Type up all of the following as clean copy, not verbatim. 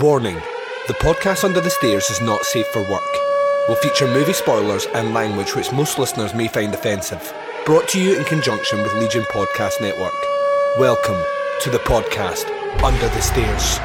Warning, the podcast Under the Stairs is not safe for work. We'll feature movie spoilers and language which most listeners may find offensive. Brought to you in conjunction with Legion Podcast Network. Welcome to the podcast Under the Stairs.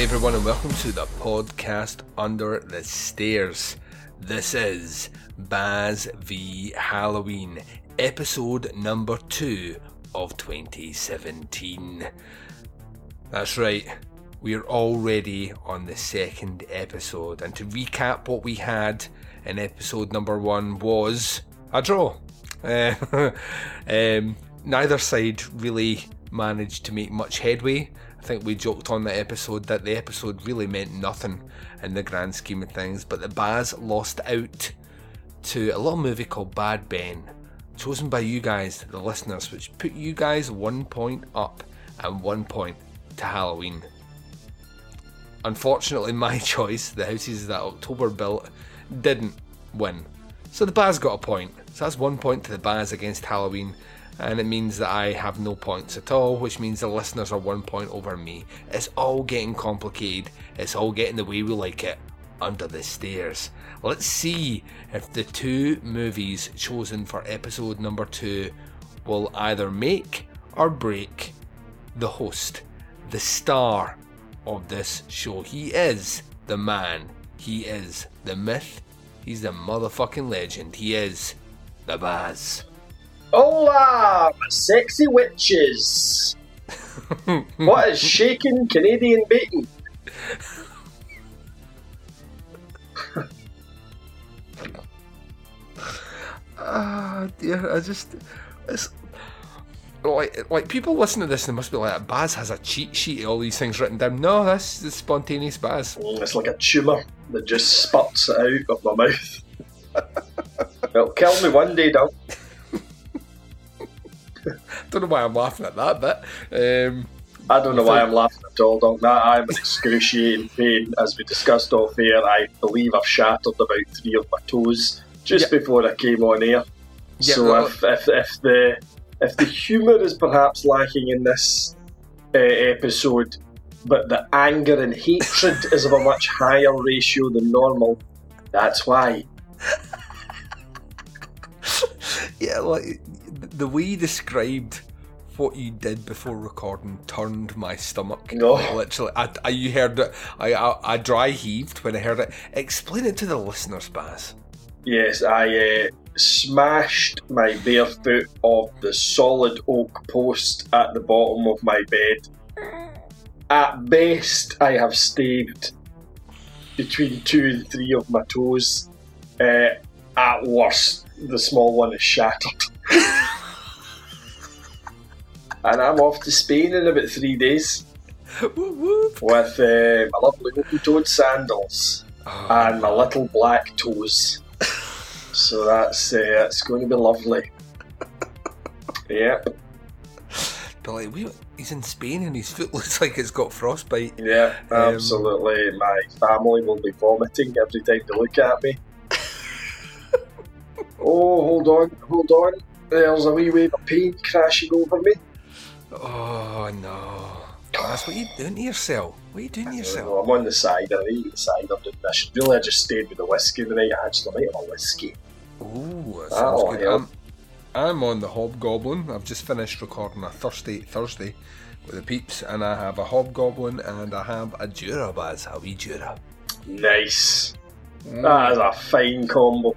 Everyone and welcome to the podcast Under the Stairs. This is Baz v Halloween, episode number 2 of 2017. That's right, we're already on the second episode, and to recap what we had in episode number 1 was a draw. Neither side really managed to make much headway. I think we joked on the episode that the episode really meant nothing in the grand scheme of things, but the Baz lost out to a little movie called Bad Ben, chosen by you guys, the listeners, which put you guys 1 point up and 1 point to Halloween. Unfortunately, my choice, The Houses That October Built, didn't win. So the Baz got a point. So that's 1 point to the Baz against Halloween. And it means that I have no points at all, which means the listeners are 1 point over me. It's all getting complicated. It's all getting the way we like it. Under the Stairs. Let's see if the two movies chosen for episode number 2 will either make or break the host, the star of this show. He is the man. He is the myth. He's the motherfucking legend. He is the Baz. Hola, sexy witches! What is shaking Canadian bacon? Dear, I just... It's like people listen to this and they must be like, Baz has a cheat sheet, all these things written down. No, that's the spontaneous Baz. It's like a tumour that just spurts out of my mouth. It'll kill me one day, Doug. Don't know why I'm laughing at that bit. I don't know why I'm laughing at all, Duncan. I'm in excruciating pain. As we discussed off air, I believe I've shattered about 3 of my toes just before I came on air. Yep, so no. if the humour is perhaps lacking in this episode, but the anger and hatred is of a much higher ratio than normal, that's why. Yeah, like... The way you described what you did before recording turned my stomach. No. Like, literally, you heard it. I dry heaved when I heard it. Explain it to the listeners, Baz. Yes, I smashed my bare foot off the solid oak post at the bottom of my bed. At best, I have staved between 2 and 3 of my toes. At worst, the small one is shattered. And I'm off to Spain in about 3 days with my lovely open-toed sandals and my little black toes. So that's going to be lovely. Yep. But like, he's in Spain and his foot looks like it's got frostbite. Yeah, absolutely. My family will be vomiting every time they look at me. Oh, hold on. There's a wee wave of pain crashing over me. Oh no! That's what are you doing to yourself? What are you doing to yourself? Know, I'm on the cider. I eat the cider. I should really have just stayed with the whiskey tonight. Actually, I might have a whiskey. Ooh, that sounds good. I'm on the Hobgoblin. I've just finished recording a Thursday with the peeps, and I have a Hobgoblin and I have a Jura, Baz, a wee Jura. Nice. That is a fine combo.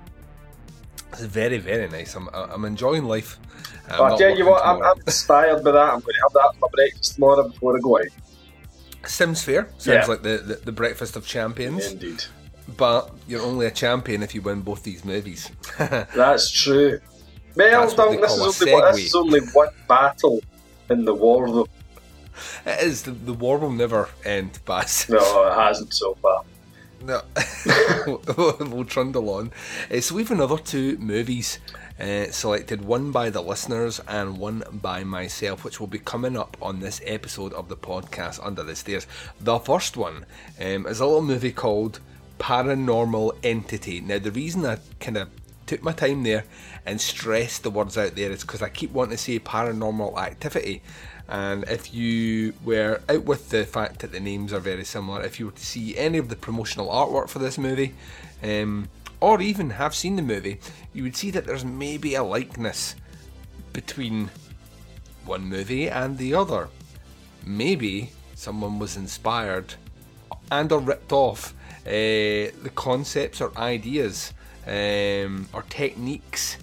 It's very, very nice. I'm enjoying life. I tell you what, I'm inspired by that. I'm going to have that for my breakfast tomorrow before I go out. Sounds fair. Sounds like the breakfast of champions. Indeed. But you're only a champion if you win both these movies. That's true. Well done, this is only one battle in the war, though. It is. The war will never end, Baz. No, it hasn't so far. No. We'll trundle on. So we've another two movies selected, one by the listeners and one by myself, which will be coming up on this episode of the podcast Under the Stairs. The first one is a little movie called Paranormal Entity. Now, the reason I kind of took my time there and stressed the words out there is because I keep wanting to say Paranormal Activity. And if you were out with the fact that the names are very similar, if you were to see any of the promotional artwork for this movie, or even have seen the movie, you would see that there's maybe a likeness between one movie and the other. Maybe someone was inspired and or ripped off the concepts or ideas or techniques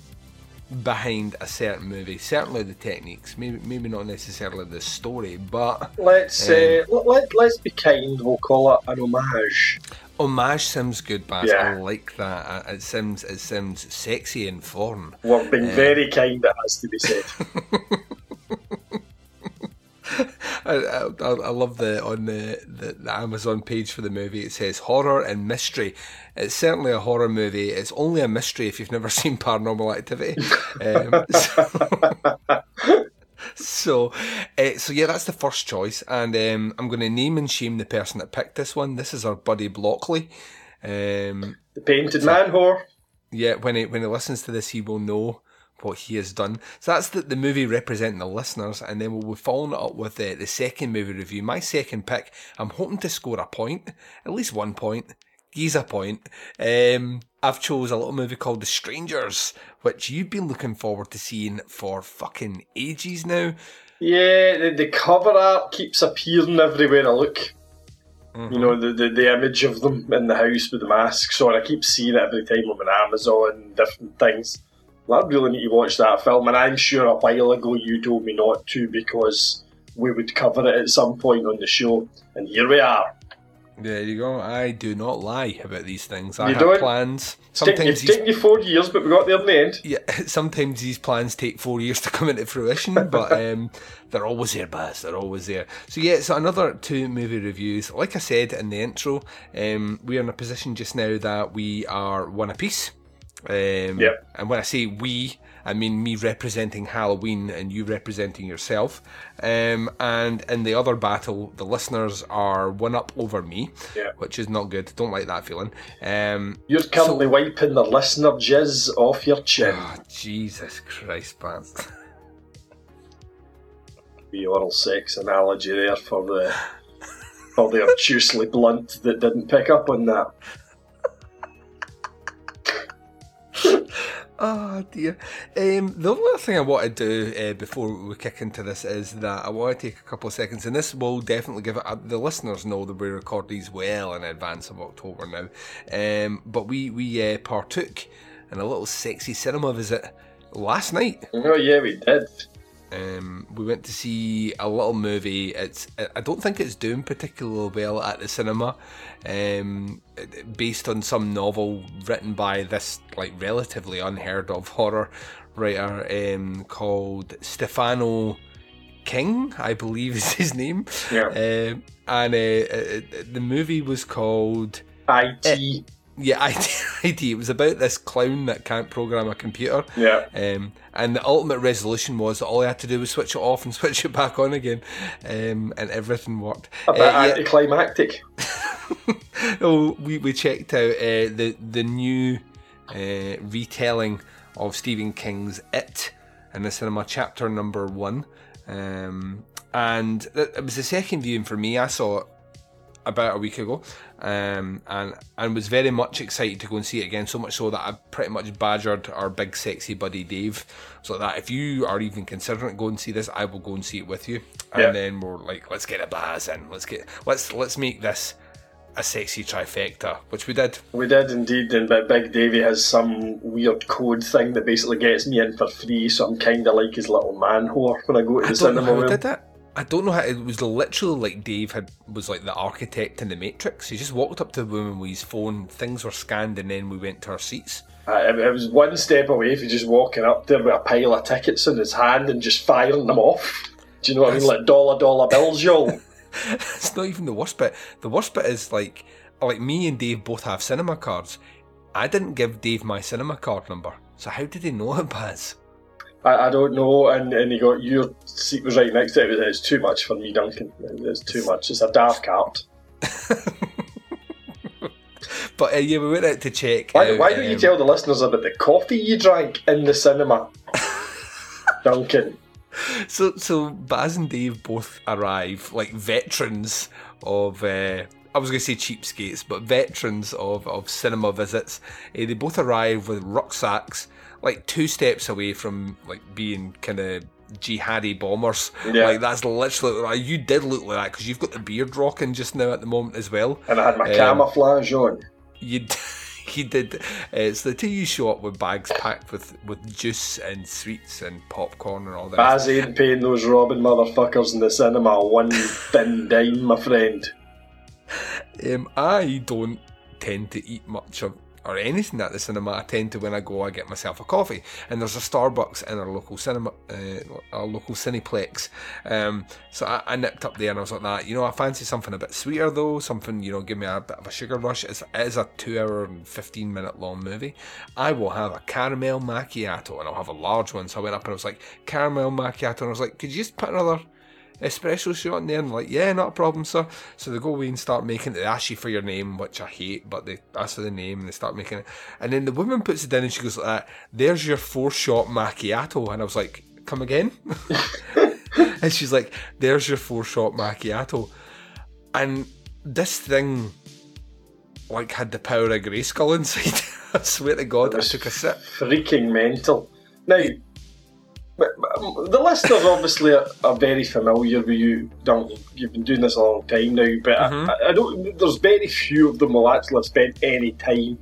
behind a certain movie, certainly the techniques, maybe not necessarily the story, but let's be kind. We'll call it an homage. Homage sounds good, Baz. Yeah. I like that. It seems sexy and foreign. We're being very kind. It has to be said. I love the Amazon page for the movie. It says horror and mystery. It's certainly a horror movie. It's only a mystery if you've never seen Paranormal Activity. So yeah, that's the first choice. And I'm going to name and shame the person that picked this one. This is our buddy Blockley, the painted man whore. Yeah, when he listens to this, he will know what he has done. So that's the movie representing the listeners, and then we'll be following it up with the second movie review. My second pick, I'm hoping to score a point, at least 1 point. He's a point. I've chose a little movie called The Strangers, which you've been looking forward to seeing for fucking ages now. Yeah, the cover art keeps appearing everywhere I look. Mm-hmm. You know, the image of them in the house with the masks on. I keep seeing it every time I'm on Amazon, different things. I really need to watch that film, and I'm sure a while ago you told me not to because we would cover it at some point on the show, and here we are. There you go. I do not lie about these things. I have plans. Sometimes it's taken you 4 years, but we got there in the end. Yeah, sometimes these plans take 4 years to come into fruition, but they're always there, Baz. They're always there. So yeah, so another two movie reviews. Like I said in the intro, we are in a position just now that we are one apiece. Yep. And when I say we, I mean me representing Halloween and you representing yourself. And in the other battle, the listeners are one up over me, yep, which is not good. Don't like that feeling. You're currently wiping the listener jizz off your chin. Oh, Jesus Christ, man. The oral sex analogy there for the obtusely blunt that didn't pick up on that. Oh dear. The only other thing I want to do before we kick into this is that I want to take a couple of seconds, and this will definitely give it up. The listeners know that we record these well in advance of October now, but we partook in a little sexy cinema visit last night. Oh yeah, we did. We went to see a little movie. I don't think it's doing particularly well at the cinema. Based on some novel written by this relatively unheard of horror writer called Stefano King, I believe is his name. Yeah. The movie was called IT. Yeah, IT. It was about this clown that can't program a computer. Yeah. And the ultimate resolution was that all he had to do was switch it off and switch it back on again. And everything worked. A bit anticlimactic. Oh, we checked out the new retelling of Stephen King's It in the cinema, chapter number 1. And it was the second viewing for me. I saw it about a week ago, and was very much excited to go and see it again, so much so that I pretty much badgered our big sexy buddy Dave, so that if you are even considering going to see this, I will go and see it with you. And yeah, then we're like, let's get a Baz in, let's make this a sexy trifecta, which we did indeed. And Big Davey has some weird code thing that basically gets me in for free, so I'm kind of like his little man whore when I go to the cinema room. Did that? I don't know how it was. Literally like Dave was like the architect in The Matrix. He just walked up to the woman with his phone, things were scanned, and then we went to our seats. It was one step away from just walking up there with a pile of tickets in his hand and just firing them off. Do you know what I mean? Like dollar bills, y'all. It's not even the worst bit. The worst bit is like me and Dave both have cinema cards. I didn't give Dave my cinema card number, so how did he know it, Baz? I don't know, and he got your seat was right next to it. It's too much for me, Duncan. It's too much. It's a daft card. But yeah, we went out to check. Why don't you tell the listeners about the coffee you drank in the cinema, Duncan? So Baz and Dave both arrive like veterans of. I was going to say cheapskates, but veterans of cinema visits. They both arrive with rucksacks, like two steps away from like being kind of jihadi bombers. Yeah. Like that's literally you did look like that because you've got the beard rocking just now at the moment as well. And I had my camouflage on. You did. So the two you show up with bags packed with juice and sweets and popcorn and all that. Baz ain't paying those robbing motherfuckers in the cinema one thin dime, my friend. I don't tend to eat much of or anything at the cinema. I tend to, when I go, I get myself a coffee, and there's a Starbucks in our local cinema, our local Cineplex. So I nipped up there and I was like, "That, you know, I fancy something a bit sweeter though. Something, you know, give me a bit of a sugar rush." It is a 2-hour and 15-minute long movie. I will have a caramel macchiato, and I'll have a large one. So I went up and I was like, "Caramel macchiato," and I was like, "Could you just put another espresso shot in there?" And like, yeah, not a problem, sir. So they go away and start making it. They ask you for your name, which I hate, but they ask for the name and they start making it. And then the woman puts it in and she goes like that, "There's your 4-shot macchiato." And I was like, "Come again?" And she's like, "There's your 4-shot macchiato." And this thing like had the power of Grayskull inside. I swear to God, I took a sip. Freaking mental. Now, the listeners obviously are very familiar with you, Duncan. You've been doing this a long time now, but mm-hmm. I don't. There's very few of them will actually have spent any time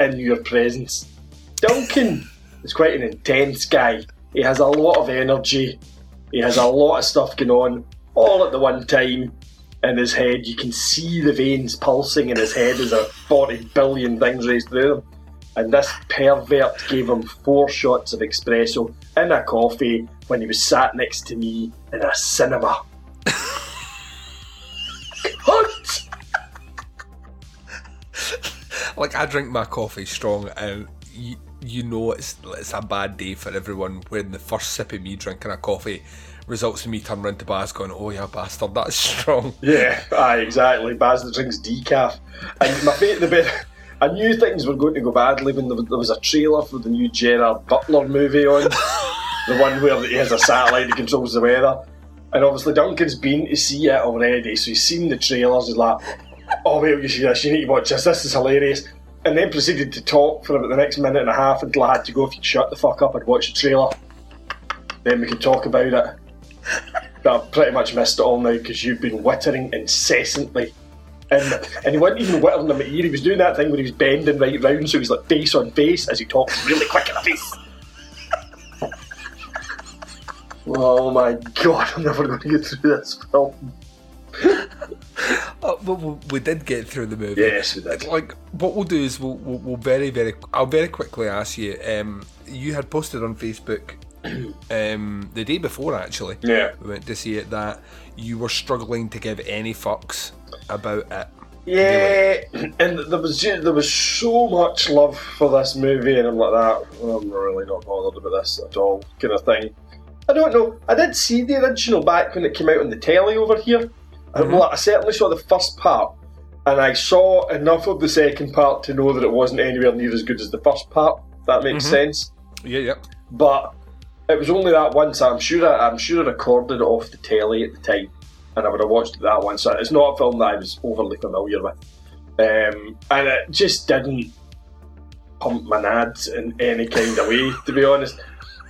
in your presence. Duncan is quite an intense guy. He has a lot of energy. He has a lot of stuff going on, all at the one time. In his head, you can see the veins pulsing in his head as a 40 billion things race through him. And this pervert gave him 4 shots of espresso in a coffee when he was sat next to me in a cinema. What? Like, I drink my coffee strong, and you know it's a bad day for everyone when the first sip of me drinking a coffee results in me turning around to Baz going, "Oh yeah, bastard, that's strong." Yeah, aye, exactly. Baz that drinks decaf. And my fate the bit. I knew things were going to go badly when there was a trailer for the new Gerard Butler movie on, the one where he has a satellite that controls the weather. And obviously Duncan's been to see it already, so he's seen the trailers. He's like, "Oh well, you need to watch this. This is hilarious." And then proceeded to talk for about the next minute and a half until I had to go, "If you'd shut the fuck up, I'd watch the trailer. Then we could talk about it." But I've pretty much missed it all now because you've been whittering incessantly. And he wasn't even whittling in my ear. He was doing that thing where he was bending right round, so he was like face on face as he talked really quick in the face. Oh my God, I'm never going to get through this film. We did get through the movie. Yes, we did. Like, what we'll do is we'll I'll very quickly ask you. You had posted on Facebook the day before, actually. Yeah. We went to see it that you were struggling to give any fucks about it. Yeah, really. And there was so much love for this movie, and I'm like that. Well, I'm really not bothered about this at all, kind of thing. I don't know. I did see the original back when it came out on the telly over here. Mm-hmm. Like, I certainly saw the first part, and I saw enough of the second part to know that it wasn't anywhere near as good as the first part. That makes mm-hmm. sense. Yeah. But it was only that once. I'm sure I recorded it off the telly at the time, and I would have watched it that one, so it's not a film that I was overly familiar with. And it just didn't pump my nads in any kind of way, to be honest.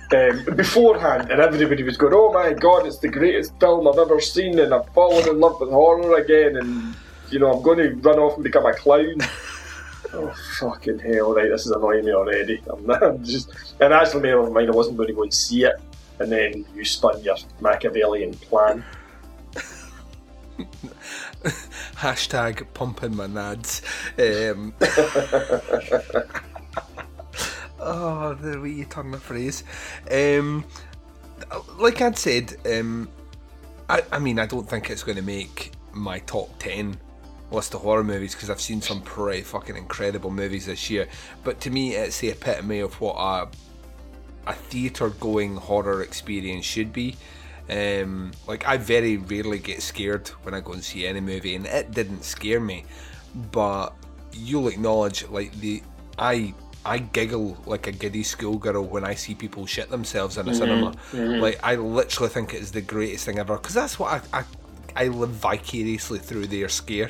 Beforehand, and everybody was going, "Oh my God, it's the greatest film I've ever seen, and I've fallen in love with horror again, and, you know, I'm going to run off and become a clown." Oh, fucking hell, right, this is annoying me already. And actually, made up my mind I wasn't going to go and see it, and then you spun your Machiavellian plan. #pumping my nads. the wee turn of phrase. Like I'd said, I mean, I don't think it's going to make my top 10 list of horror movies, because I've seen some pretty fucking incredible movies this year. But to me, it's the epitome of what a theatre-going horror experience should be. Like, I very rarely get scared when I go and see any movie, and it didn't scare me. But you'll acknowledge, like, I giggle like a giddy schoolgirl when I see people shit themselves in a cinema. Mm-hmm. Like, I literally think it's the greatest thing ever, because that's what I live vicariously through their scare.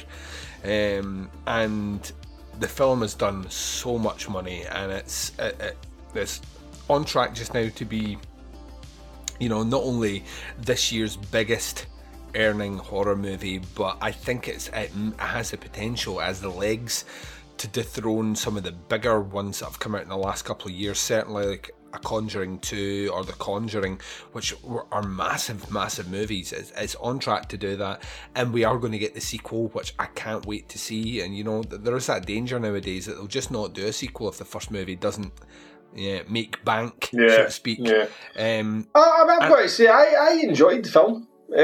And the film has done so much money, and it's on track just now to be, you know, not only this year's biggest earning horror movie, but I think it has the potential, as the legs, to dethrone some of the bigger ones that have come out in the last couple of years, certainly like a Conjuring 2 or The Conjuring, which are massive, massive movies. It's on track to do that, and we are going to get the sequel, which I can't wait to see. And, you know, there is that danger nowadays that they'll just not do a sequel if the first movie doesn't make bank, so to speak. Yeah. I've got to say, I enjoyed the film. I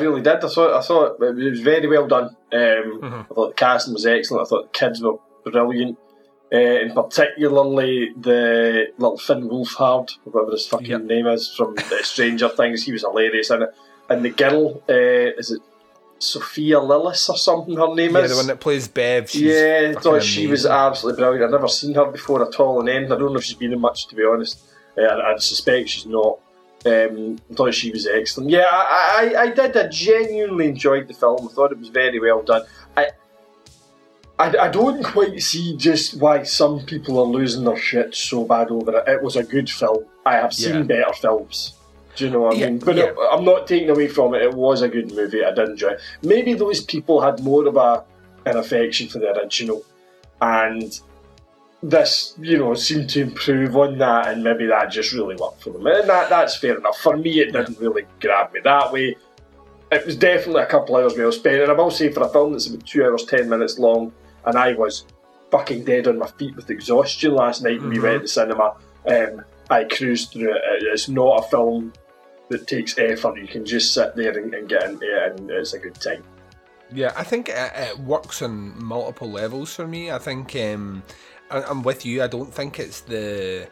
really did. I thought it was very well done. I thought the casting was excellent. I thought the kids were brilliant. In particularly the little Finn Wolfhard, whatever his fucking name is, from Stranger Things. He was hilarious in it. And the girl, is it Sophia Lillis or something her name is? Yeah, the one that plays Bev. Yeah, I thought she was absolutely brilliant. I'd never seen her before at all, and I don't know if she's been in much, to be honest. I suspect she's not. I thought she was excellent. Yeah, I did. I genuinely enjoyed the film. I thought it was very well done. I don't quite see just why some people are losing their shit so bad over it. It was a good film. I have seen better films. Do you know what I mean? But I'm not taking away from it. It was a good movie. I did enjoy it. Maybe those people had more of an affection for the original, and this, you know, seemed to improve on that, and maybe that just really worked for them. And that's fair enough. For me, it didn't really grab me that way. It was definitely a couple hours well spent, and I will say, for a film that's about 2 hours 10 minutes long, and I was fucking dead on my feet with exhaustion last night when we went to the cinema. I cruised through it. It's not a film that takes effort. You can just sit there and get into it, and it's a good time. Yeah, I think it works on multiple levels for me. I think I'm with you. I don't think it's the...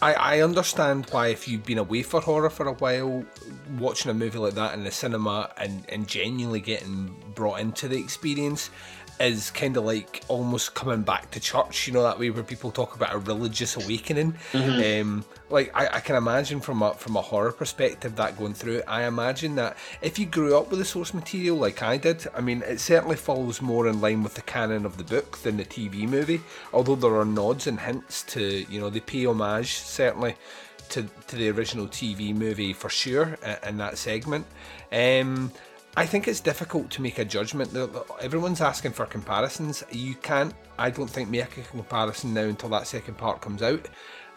I understand why, if you've been away for horror for a while, watching a movie like that in the cinema and genuinely getting brought into the experience is kind of like almost coming back to church, you know, that way where people talk about a religious awakening. Like, I can imagine from a horror perspective that going through it. I imagine that if you grew up with the source material like I did, I mean, it certainly falls more in line with the canon of the book than the TV movie, although there are nods and hints to, you know, they pay homage, certainly, to the original TV movie for sure, in that segment. I think it's difficult to make a judgment. Everyone's asking for comparisons. You can't, I don't think, make a comparison now until that second part comes out,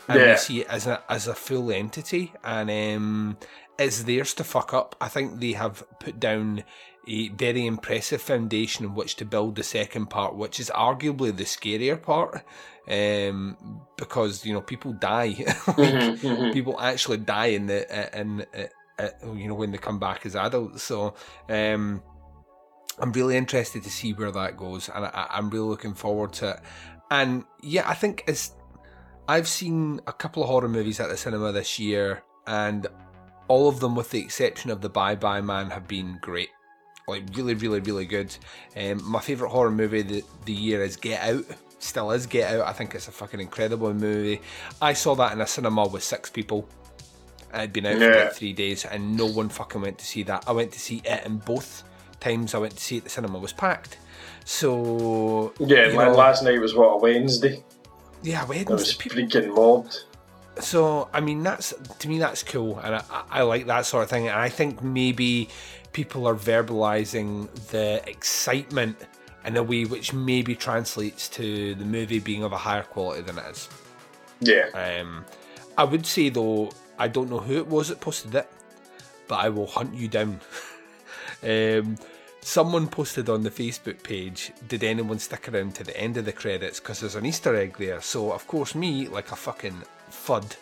and we see it as a full entity, and it's theirs to fuck up. I think they have put down a very impressive foundation in which to build the second part, which is arguably the scarier part, because, you know, people die. People actually die you know, when they come back as adults. So I'm really interested to see where that goes, and I'm really looking forward to it. And yeah, I think I've seen a couple of horror movies at the cinema this year, and all of them, with the exception of the Bye Bye Man, have been great. Like, really, really, really good. My favourite horror movie the year is Get Out. Still is Get Out. I think it's a fucking incredible movie. I saw that in a cinema with 6 people. I'd been out for about 3 days, and no one fucking went to see that. I went to see it, and both times I went to see it, the cinema was packed. So... Yeah, my last night was, what, a Wednesday? Yeah, Wednesday. I was freaking mobbed. So, I mean, to me that's cool, and I like that sort of thing, and I think maybe people are verbalising the excitement in a way which maybe translates to the movie being of a higher quality than it is. Yeah. I would say, though... I don't know who it was that posted it, but I will hunt you down. Someone posted on the Facebook page, did anyone stick around to the end of the credits, because there's an Easter egg there. So of course me, like a fucking fud,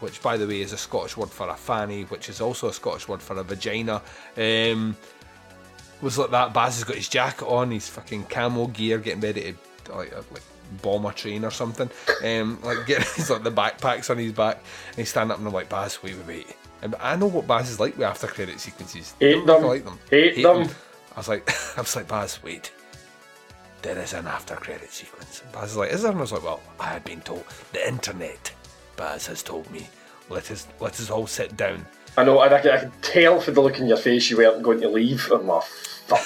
which by the way is a Scottish word for a fanny, which is also a Scottish word for a vagina, was like that. Baz has got his jacket on, his fucking camo gear, getting ready to like bomb a train or something, like get his, like the backpacks on his back, and he's standing up and I'm like, Baz, wait. And I know what Baz is like with after credit sequences. Hate them. I was like, Baz, wait. There is an after credit sequence. And Baz is like, is there? And I was like, well, I had been told. The internet, Baz has told me. Let us all sit down. I know, and I could tell from the look in your face you weren't going to leave. I'm like, fuck.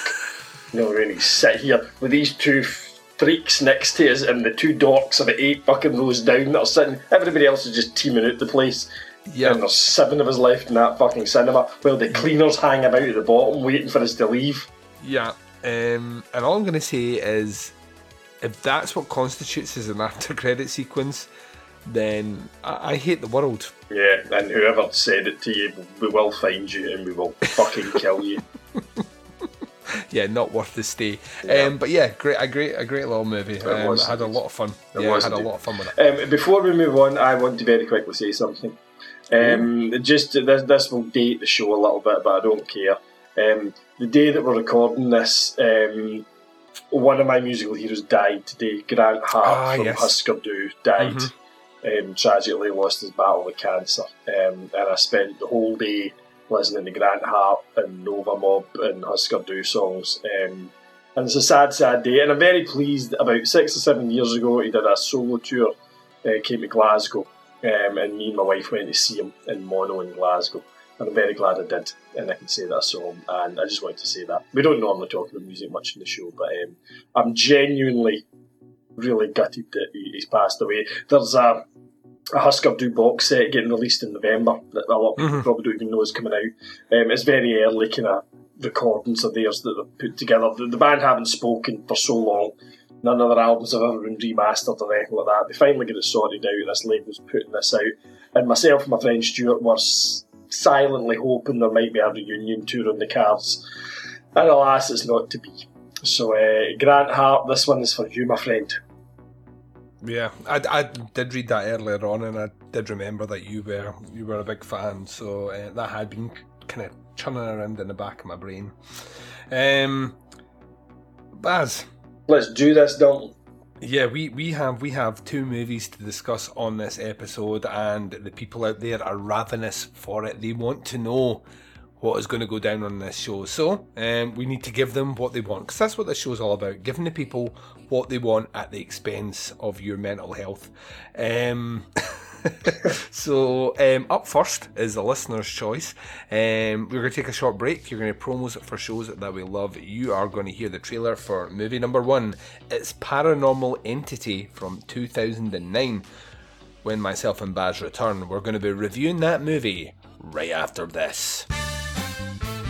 No, we're going to sit here with these two freaks next to us and the two dorks of 8 fucking rows down that are sitting. Everybody else is just teaming out the place. Yep. And there's 7 of us left in that fucking cinema where the cleaners hang about at the bottom waiting for us to leave. Yeah, and all I'm going to say is, if that's what constitutes as an after credit sequence, then I hate the world. Yeah, and whoever said it to you, we will find you and we will fucking kill you. Yeah, not worth the stay. Yeah. But yeah, a great little movie. I had a lot of fun. I had a lot of fun with it. Before we move on, I want to very quickly say something. Just this will date the show a little bit, but I don't care. The day that we're recording this, one of my musical heroes died today. Grant Hart from Husker Du died. Mm-hmm. Tragically lost his battle with cancer. And I spent the whole day listening to Grant Hart and Nova Mob and Husker Du songs. And it's a sad, sad day. And I'm very pleased, about 6 or 7 years ago, he did a solo tour, came to Glasgow. And me and my wife went to see him in Mono in Glasgow. And I'm very glad I did. And I can say that song. And I just wanted to say that. We don't normally talk about music much in the show, but I'm genuinely really gutted that he's passed away. There's a Husker Du box set getting released in November that a lot of people probably don't even know is coming out. It's very early kind of recordings of theirs that they've put together. The band haven't spoken for so long. None of their albums have ever been remastered or anything like that. They finally get it sorted out, and this label's putting this out. And myself and my friend Stuart were silently hoping there might be a reunion tour on the cards. And alas, it's not to be. So, Grant Hart, this one is for you, my friend. Yeah, I did read that earlier on, and I did remember that you were a big fan, so that had been kind of churning around in the back of my brain. Baz... Let's do this, Duncan. Yeah, we have 2 movies to discuss on this episode, and the people out there are ravenous for it. They want to know what is going to go down on this show. So we need to give them what they want, because that's what this show's all about, giving the people what they want at the expense of your mental health. So up first is the listener's choice. We're going to take a short break. You're going to promos for shows that we love. You are going to hear the trailer for movie number 1. It's Paranormal Entity from 2009. When myself and Baz return, we're going to be reviewing that movie right after this.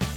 It's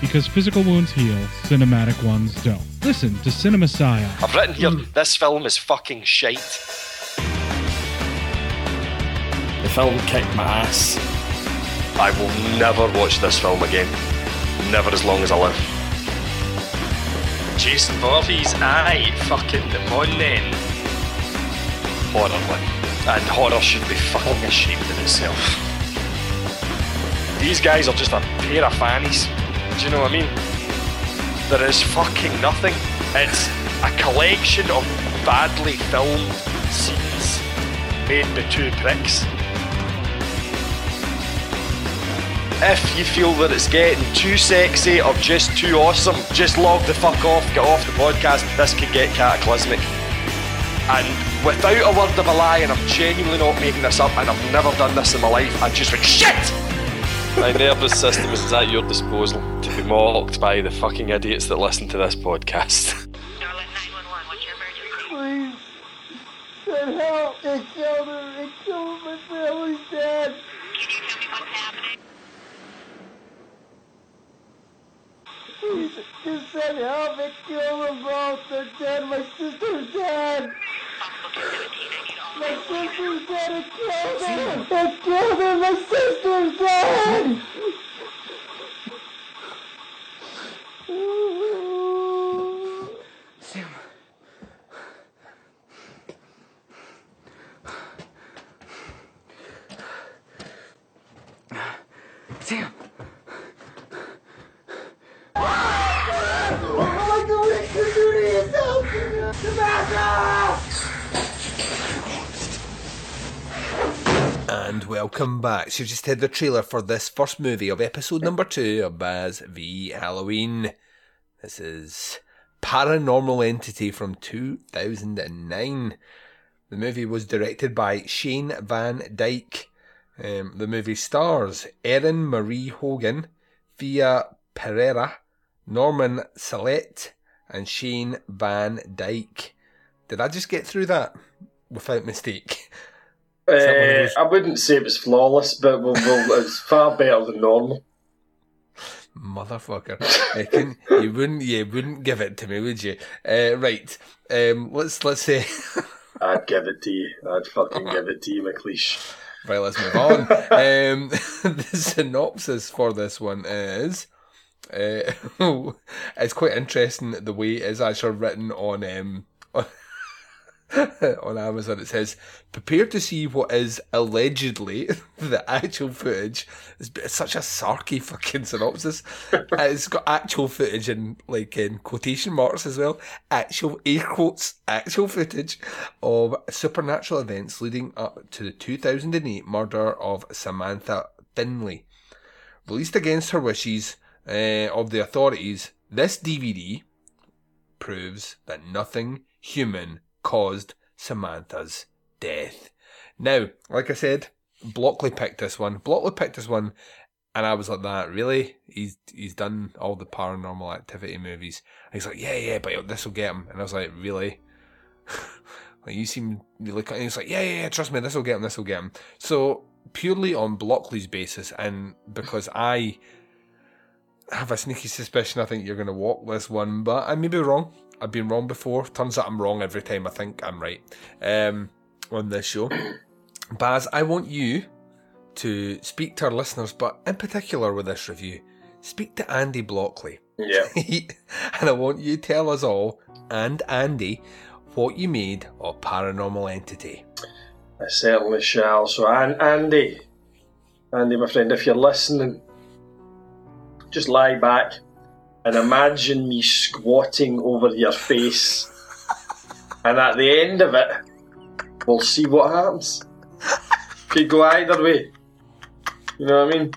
Because physical wounds heal, cinematic ones don't. Listen to Cinema Psyop. I've written here, this film is fucking shite. The film kicked my ass. I will never watch this film again. Never as long as I live. Jason Voorhees, aye, fucking the one then. Horror one. And horror should be fucking ashamed of itself. These guys are just a pair of fannies. Do you know what I mean? There is fucking nothing. It's a collection of badly filmed scenes made by two pricks. If you feel that it's getting too sexy or just too awesome, just log the fuck off, get off the podcast. This could get cataclysmic. And without a word of a lie, and I'm genuinely not making this up, and I've never done this in my life, I just went, shit! My nervous system is at your disposal to be mocked by the fucking idiots that listen to this podcast. Help! It's over, my family's dead! Can you tell me what's happening? Please, just send help, it's over, bro! They're dead, my sister's dead! My sister's dead, it killed her! It killed her, my sister's dead! Sam! Oh, the wicked duty is helping us! Tabasco! And welcome back. So you just heard the trailer for this first movie of episode number 2 of Baz v Halloween. This is Paranormal Entity from 2009. The movie was directed by Shane Van Dyke. The movie stars Erin Marie Hogan, Fia Pereira, Norman Salette, and Shane Van Dyke. Did I just get through that without mistake? I wouldn't say it was flawless, but it's far better than normal. Motherfucker. You wouldn't give it to me, would you? Right. Let's say I'd give it to you. I'd fucking give it to you, McLeish. Right, let's move on. The synopsis for this one is... it's quite interesting the way it's actually written on Amazon. It says, prepare to see what is allegedly the actual footage. It's such a sarky fucking synopsis. It's got actual footage in, like, in quotation marks as well. Actual air quotes, actual footage of supernatural events leading up to the 2008 murder of Samantha Finley. Released against her wishes of the authorities, this DVD proves that nothing human caused Samantha's death. Now, like I said, Blockley picked this one, and I was like, that really? He's done all the Paranormal Activity movies. And he's like, yeah, but this will get him. And I was like, really? Like, you seem really... And he's like, yeah, trust me, this will get him. So purely on Blockley's basis, and because I have a sneaky suspicion I think you're going to walk this one, but I may be wrong. I've been wrong before. Turns out I'm wrong every time I think I'm right on this show. Baz, I want you to speak to our listeners, but in particular with this review, speak to Andy Blockley. Yeah. And I want you to tell us all, and Andy, what you made of Paranormal Entity. I certainly shall. So, Andy, my friend, if you're listening, just lie back and imagine me squatting over your face. And at the end of it, we'll see what happens. Could go either way. You know what I mean?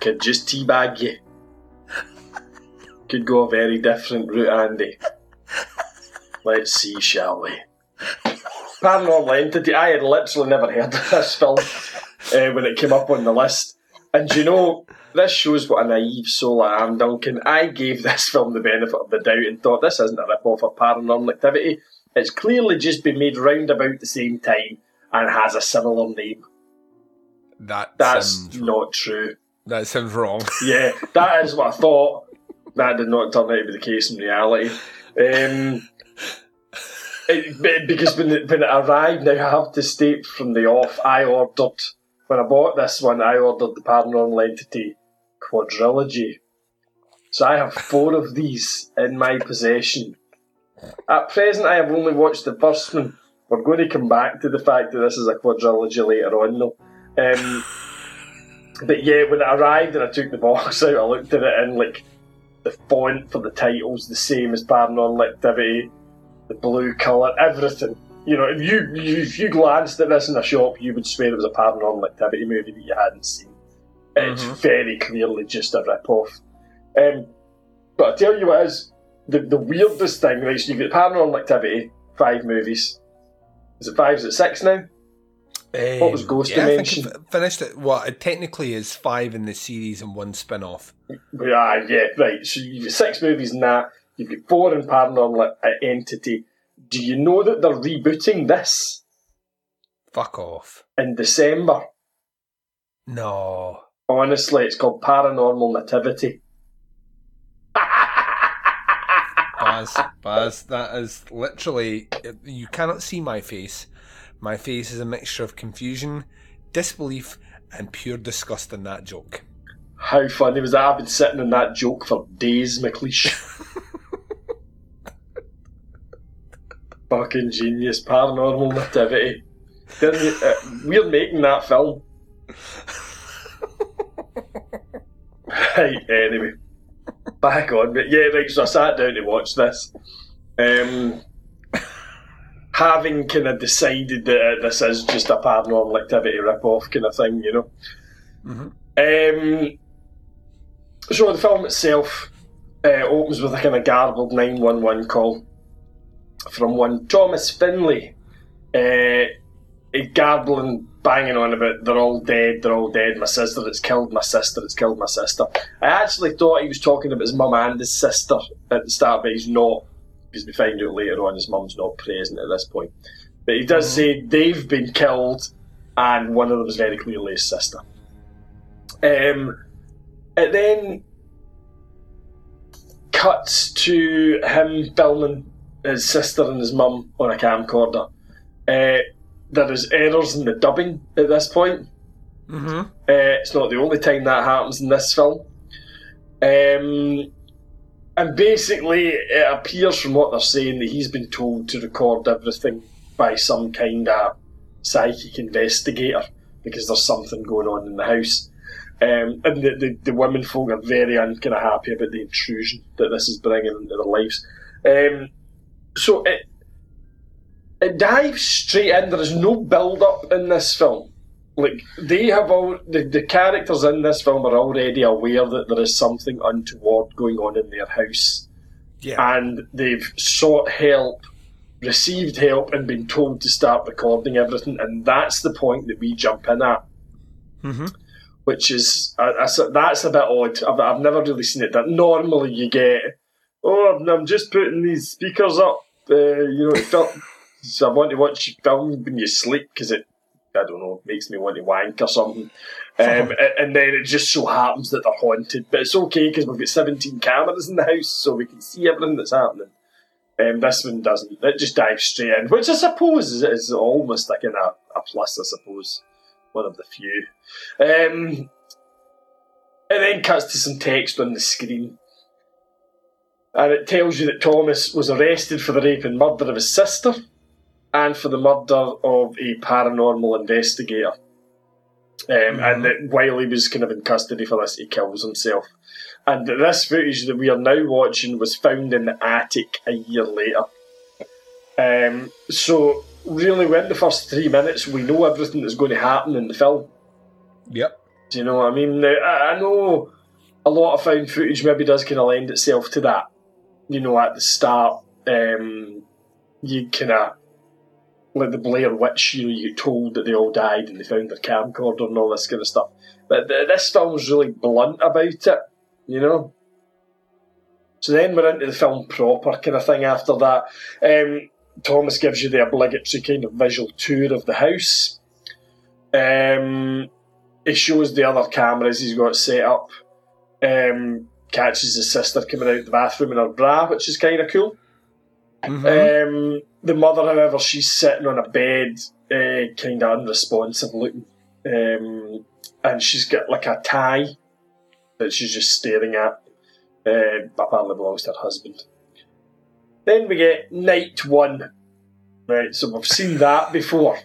Could just teabag you. Could go a very different route, Andy. Let's see, shall we? Paranormal Entity. I had literally never heard of this film when it came up on the list. And you know, this shows what a naive soul I am, Duncan. I gave this film the benefit of the doubt and thought, this isn't a rip-off of Paranormal Activity. It's clearly just been made round about the same time and has a similar name. That's not true. That sounds wrong. Yeah, that is what I thought. That did not turn out to be the case in reality. Because when it arrived, now I have to state from the off, when I bought this one, I ordered the Paranormal Entity quadrilogy. So I have 4 of these in my possession. At present, I have only watched the first one. We're going to come back to the fact that this is a quadrilogy later on, though. But yeah, when it arrived and I took the box out, I looked at it and, like, the font for the title's the same as Paranormal Activity, the blue colour, everything. You know, if you glanced at this in a shop, you would swear it was a Paranormal Activity movie that you hadn't seen. Mm-hmm. It's very clearly just a rip-off. But I tell you what is, the weirdest thing, right, so you get Paranormal Activity, 5 movies. Is it 6 now? What was Ghost Dimension? I think I finished it. Well, it technically is 5 in the series and 1 spin-off. Yeah, right. So you've got 6 movies in that. You've got 4 in Paranormal Entity. Do you know that they're rebooting this? Fuck off. In December. No. Honestly, it's called Paranormal Nativity. Baz, that is literally... You cannot see my face. My face is a mixture of confusion, disbelief, and pure disgust in that joke. How funny was that? I've been sitting on that joke for days, McLeish. Fucking genius. Paranormal Nativity. We're making that film. Right, anyway. Back on. But yeah, right, so I sat down to watch this. Having kind of decided that this is just a Paranormal Activity rip-off kind of thing, you know. Mm-hmm. So the film itself opens with a kind of garbled 911 call from one Thomas Finley, garbling, banging on about they're all dead, my sister, it's killed my sister. I actually thought he was talking about his mum and his sister at the start, but he's not. Because we find out later on his mum's not present at this point. But he does say they've been killed, and one of them is very clearly his sister. It then cuts to him filming his sister and his mum on a camcorder. There is errors in the dubbing at this point. Mm-hmm. It's not the only time that happens in this film. And basically, it appears from what they're saying that he's been told to record everything by some kind of psychic investigator because there's something going on in the house. And the women folk are very unhappy about the intrusion that this is bringing into their lives. So it dives straight in. There is no build-up in this film. Like, they have all the characters in this film are already aware that there is something untoward going on in their house. Yeah. And they've sought help, received help, and been told to start recording everything. And that's the point that we jump in at. Mm-hmm. Which is, that's a bit odd. I've never really seen it. That normally you get, I'm just putting these speakers up. So I want to watch film when you sleep because it, I don't know, makes me want to wank or something. And then it just so happens that they're haunted. But it's okay because we've got 17 cameras in the house, so we can see everything that's happening. This one doesn't. It just dives straight in, which I suppose is almost like a plus, I suppose. One of the few. And then cuts to some text on the screen. And it tells you that Thomas was arrested for the rape and murder of his sister, and for the murder of a paranormal investigator. And that while he was kind of in custody for this, he kills himself. And this footage that we are now watching was found in the attic a year later. So really, within the first 3 minutes, we know everything that's going to happen in the film. Yep. Do you know what I mean? Now, I know a lot of found footage maybe does kind of lend itself to that. You know, at the start, you kind of... Like the Blair Witch, you know, you told that they all died and they found their camcorder and all this kind of stuff. But this film's really blunt about it, you know? So then we're into the film proper kind of thing after that. Thomas gives you the obligatory kind of visual tour of the house. He shows the other cameras he's got set up. Catches his sister coming out of the bathroom in her bra, which is kind of cool. Mm-hmm. The mother, however, she's sitting on a bed, kind of unresponsive looking, and she's got like a tie that she's just staring at, but apparently belongs to her husband. Then we get night one. Right, so we've seen that before.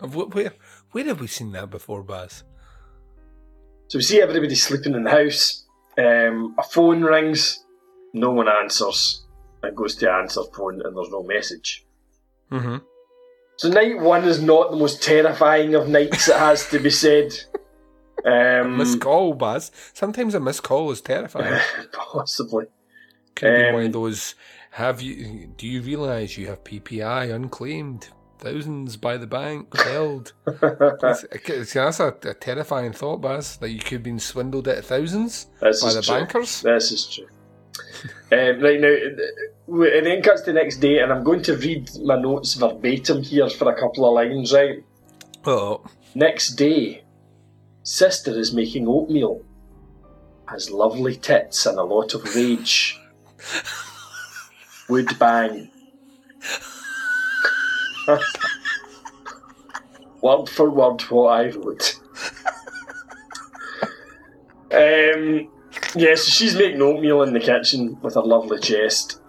Where have we seen that before, Baz? So we see everybody sleeping in the house. A phone rings, no one answers. It goes to answer phone and there's no message. Mm-hmm. So night one is not the most terrifying of nights, it has to be said. A missed call, Baz. Sometimes a missed call is terrifying. Possibly. Could be one of those... Do you realise you have PPI unclaimed? Thousands by the bank held. That's a terrifying thought, Baz, that you could have been swindled at thousands by the bankers. This is true. Right now, it then cuts to the next day, and I'm going to read my notes verbatim here for a couple of lines, right? Oh. Next day, sister is making oatmeal, has lovely tits and a lot of rage. Would bang. Word for word what I wrote. Yeah, so she's making oatmeal in the kitchen with her lovely chest.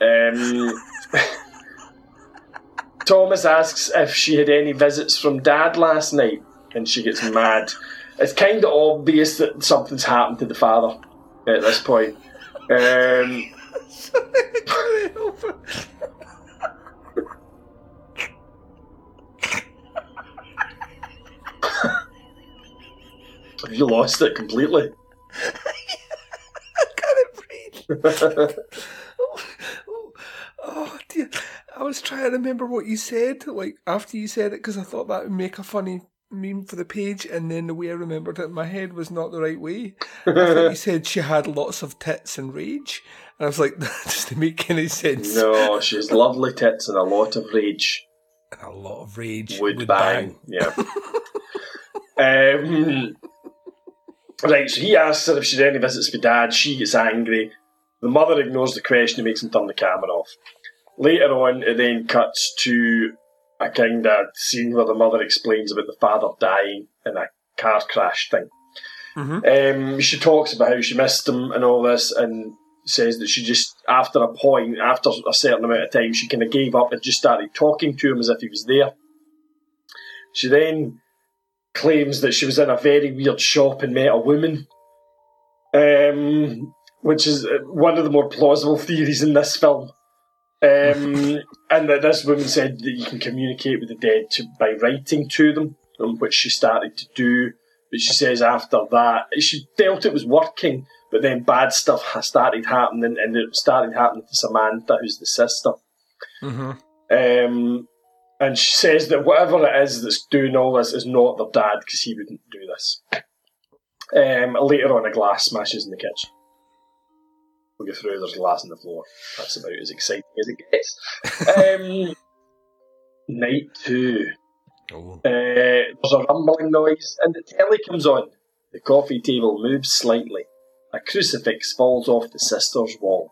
Thomas asks if she had any visits from Dad last night, and she gets mad. It's kind of obvious that something's happened to the father at this point. Have you lost it completely? I can't breathe. Oh dear. I was trying to remember what you said, like after you said it, because I thought that would make a funny meme for the page, and then the way I remembered it in my head was not the right way. I thought you said she had lots of tits and rage. And I was like, that doesn't make any sense. No, she has lovely tits and a lot of rage. Would bang. Yeah. Right, so he asks her if she's any visits with Dad. She gets angry. The mother ignores the question and makes him turn the camera off. Later on, it then cuts to a kind of scene where the mother explains about the father dying in a car crash thing. Mm-hmm. She talks about how she missed him and all this, and says that she just, after a certain amount of time, she kind of gave up and just started talking to him as if he was there. She then claims that she was in a very weird shop and met a woman, which is one of the more plausible theories in this film. And that this woman said that you can communicate with the dead by writing to them, which she started to do. But she says after that, she felt it was working, but then bad stuff started happening, and it started happening to Samantha, who's the sister. Mm-hmm. And she says that whatever it is that's doing all this is not their dad, because he wouldn't do this. Later on, a glass smashes in the kitchen. We'll go through, there's glass on the floor. That's about as exciting as it gets. Night two. Oh. There's a rumbling noise, and the telly comes on. The coffee table moves slightly. A crucifix falls off the sister's wall.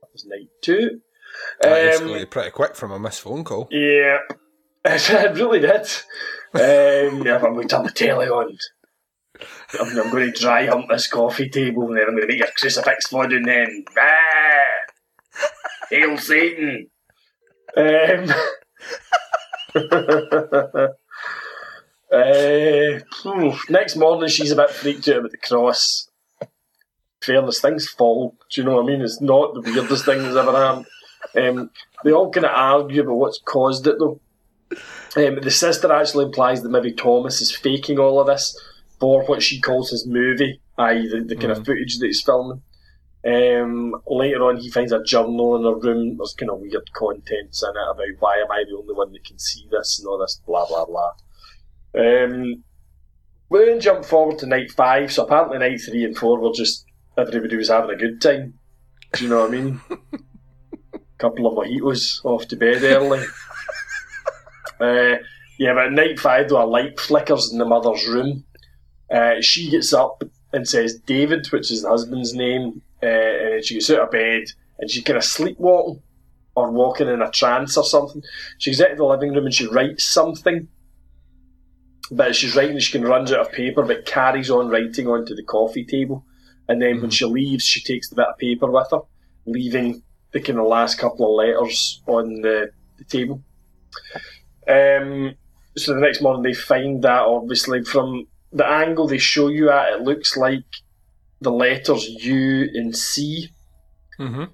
That was night two. That is going to be pretty quick from a missed phone call. Yeah, it really did. Yeah, I'm going to turn the telly on. I'm going to dry hump this coffee table, and then I'm going to make a crucifix flood, and then hail Satan. Next morning, she's a bit freaked out about the cross. Fairness, things fall. Do you know what I mean? It's not the weirdest thing that's ever happened. They all kind of argue about what's caused it, though. The sister actually implies that maybe Thomas is faking all of this for what she calls his movie, i.e. the kind of footage that he's filming. Later on, he finds a journal in a room. There's kind of weird contents in it about why am I the only one that can see this and all this blah, blah, blah. We then jump forward to night five. So apparently night 3 and 4 were just everybody was having a good time. Do you know what I mean? Couple of mojitos, off to bed early. Yeah, but at night 5, though, a light flickers in the mother's room. She gets up and says David, which is the husband's name, and she gets out of bed, and she kind of sleepwalking. or walking in a trance or something. She goes into the living room and she writes something. But as she's writing, she runs out of paper, but carries on writing onto the coffee table. And then when she leaves, she takes the bit of paper with her, leaving the kind of last couple of letters on the table. So the next morning they find that, obviously, from the angle they show you at, it looks like the letters U and C. Mm-hmm.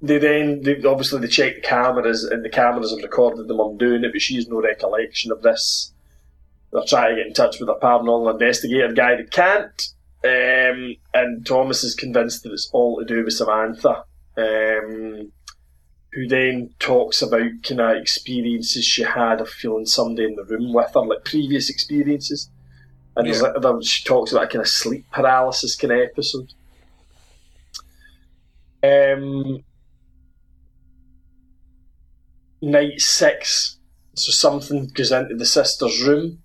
They check the cameras, and the cameras have recorded them on doing it, but she has no recollection of this. They're trying to get in touch with a paranormal investigator guy that can't, and Thomas is convinced that it's all to do with Samantha, who then talks about kind of experiences she had of feeling somebody in the room with her, like previous experiences. And she talks about a kind of sleep paralysis kind of episode. Night 6, so something goes into the sister's room.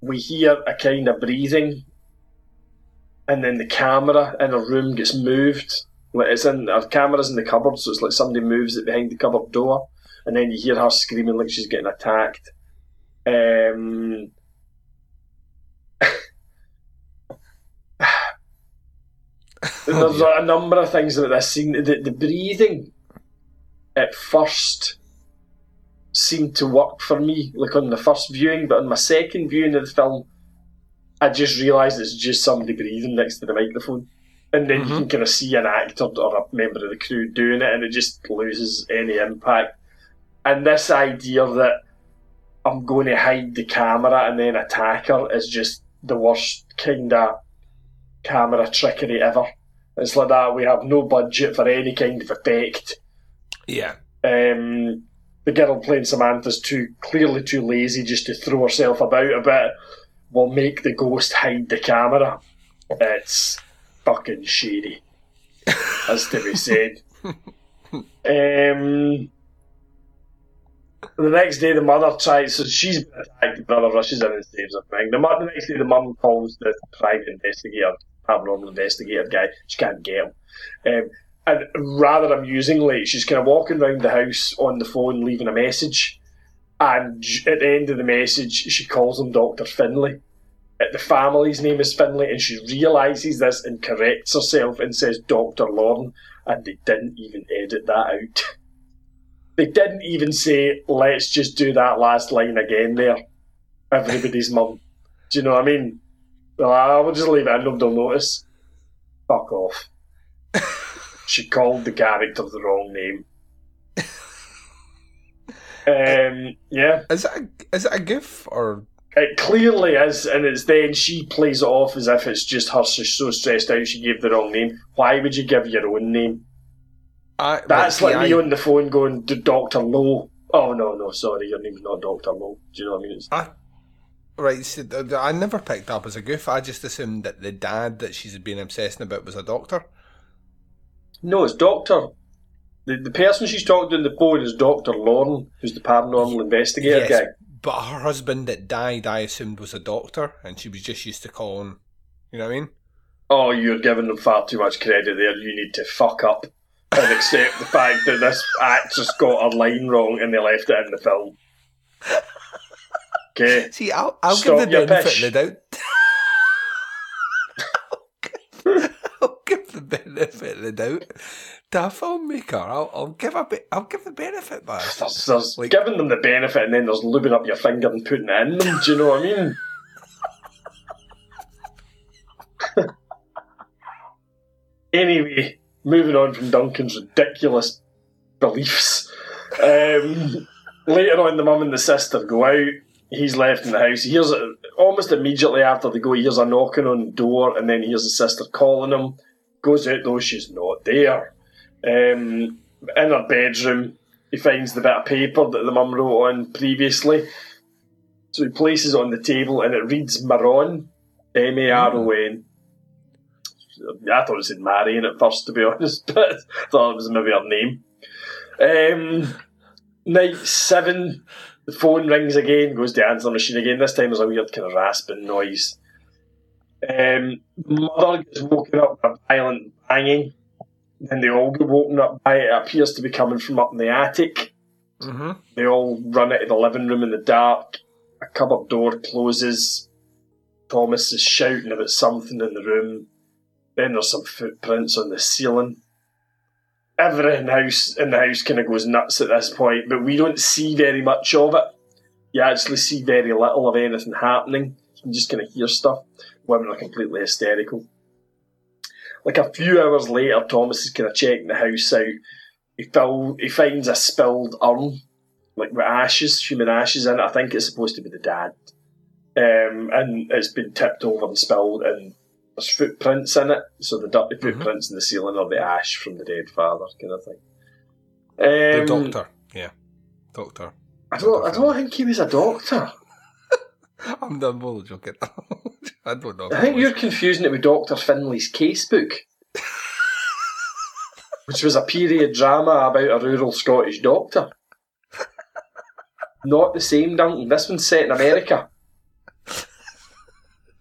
We hear a kind of breathing, and then the camera in her room gets moved. Like our camera's in the cupboard, so it's like somebody moves it behind the cupboard door, and then you hear her screaming like she's getting attacked. There's a number of things about this scene. The breathing at first seemed to work for me, like on the first viewing, but on my second viewing of the film, I just realised it's just somebody breathing next to the microphone. And then you can kind of see an actor or a member of the crew doing it, and it just loses any impact. And this idea that I'm going to hide the camera and then attack her is just the worst kind of camera trickery ever. It's like that. We have no budget for any kind of effect. Yeah. The girl playing Samantha's clearly too lazy just to throw herself about a bit. Will make the ghost hide the camera. It's fucking shady, as to be said. The next day, the mother tries. So she's been attacked. The brother rushes in and saves her thing. The next day, the mum calls the private investigator, paranormal investigator guy. She can't get him. And rather amusingly, she's kind of walking around the house on the phone, leaving a message. And at the end of the message, she calls him Dr. Finlay. The family's name is Finlay, and she realises this and corrects herself and says Dr. Lauren. And they didn't even edit that out. They didn't even say, let's just do that last line again there. Everybody's mum. Do you know what I mean? Well, I will just leave it and nobody will notice. Fuck off. She called the character the wrong name. Is that a gif or? It clearly is, and it's then she plays it off as if it's just her. She's so stressed out she gave the wrong name. Why would you give your own name? That's like me on the phone going to Dr. Lowe. Oh no, sorry, your name's not Dr. Lowe. Do you know what I mean? So I never picked up as a goof. I just assumed that the dad that she's been obsessing about was a doctor. No, it's Doctor. The person she's talking to on the phone is Dr. Lauren, who's the paranormal investigator guy. But her husband that died, I assumed, was a doctor, and she was just used to calling. You know what I mean? Oh, you're giving them far too much credit there. You need to fuck up and accept the fact that this actress got her line wrong and they left it in the film. Okay. See, I'll give the benefit of the doubt. I'll give the benefit of the doubt to a filmmaker. I'll give the benefit, man. There's like, giving them the benefit and then there's lubing up your finger and putting it in them. Do you know what I mean? Anyway. Moving on from Duncan's ridiculous beliefs. Later on, the mum and the sister go out. He's left in the house. Almost immediately after they go, he hears a knocking on the door, and then he hears the sister calling him. Goes out, though, she's not there. In her bedroom, he finds the bit of paper that the mum wrote on previously. So he places it on the table, and it reads Maron, M-A-R-O-N. I thought it said Marion at first, to be honest, but I thought it was maybe her name. Night 7, the phone rings again, goes to the answer machine again. This time there's a weird kind of rasping noise. Mother gets woken up by a violent banging. Then they all get woken up by it. It appears to be coming from up in the attic. Mm-hmm. They all run out of the living room in the dark. A cupboard door closes. Thomas is shouting about something in the room. Then there's some footprints on the ceiling. Everything in the house kind of goes nuts at this point, but we don't see very much of it. You actually see very little of anything happening. You just kind of hear stuff. Women are completely hysterical. Like a few hours later, Thomas is kind of checking the house out. He finds a spilled urn, like with ashes, human ashes in it. I think it's supposed to be the dad. And it's been tipped over and spilled, and there's footprints in it. So the dirty footprints in the ceiling are the ash from the dead father, kind of thing. The doctor, yeah. Doctor. I don't think he was a doctor. I'm done with joking. I don't know. I think you're confusing it with Dr. Finlay's Casebook, which was a period drama about a rural Scottish doctor. Not the same, Duncan. This one's set in America.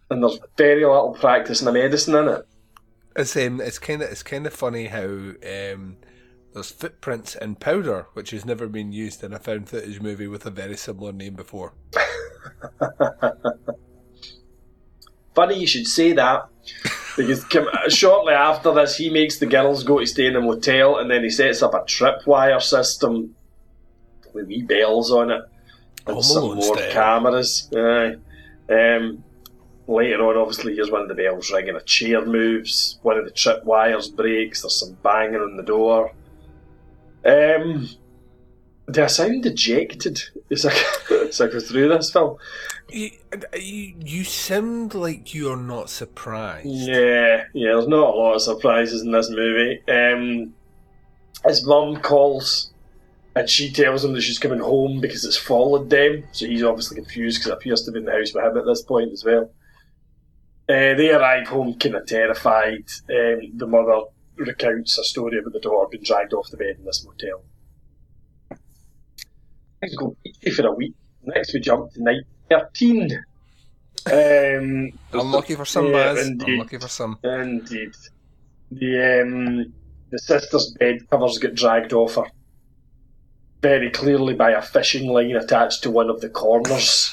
And there's very little practice in the medicine in it. It's kind of funny how there's footprints in powder, which has never been used in a found footage movie with a very similar name before. Funny you should say that, because shortly after this he makes the girls go to stay in a motel, and then he sets up a tripwire system with wee bells on it and some more cameras. Later on, obviously, here's one of the bells ringing, a chair moves, one of the tripwires breaks, there's some banging on the door. Do I sound dejected as I go through this film? You sound like you're not surprised. Yeah, there's not a lot of surprises in this movie. His mum calls and she tells him that she's coming home because it's followed them, so he's obviously confused because it appears to be in the house with him at this point as well. They arrive home kind of terrified. The mother recounts a story about the daughter being dragged off the bed in this motel. Things go peachy for a week. Next we jump to night 13. Unlucky for some, Baz. Unlucky for some. Indeed. The sister's bed covers get dragged off her, very clearly by a fishing line attached to one of the corners.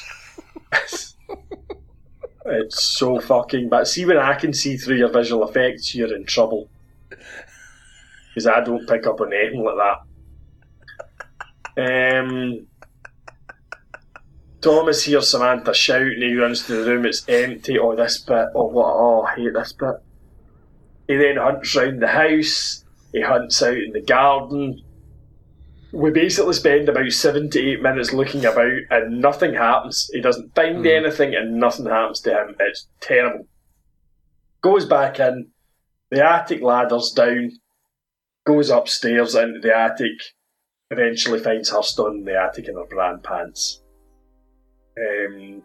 It's so fucking bad. See, when I can see through your visual effects, you're in trouble. Because I don't pick up on anything like that. Thomas hears Samantha shout and he runs to the room. It's empty. Oh, this bit. Oh, what? Oh, I hate this bit. He then hunts round the house. He hunts out in the garden. We basically spend about 7 to 8 minutes looking about and nothing happens. He doesn't find anything and nothing happens to him. It's terrible. Goes back in. The attic ladder's down. Goes upstairs into the attic. Eventually finds her stunned in the attic in her bran pants.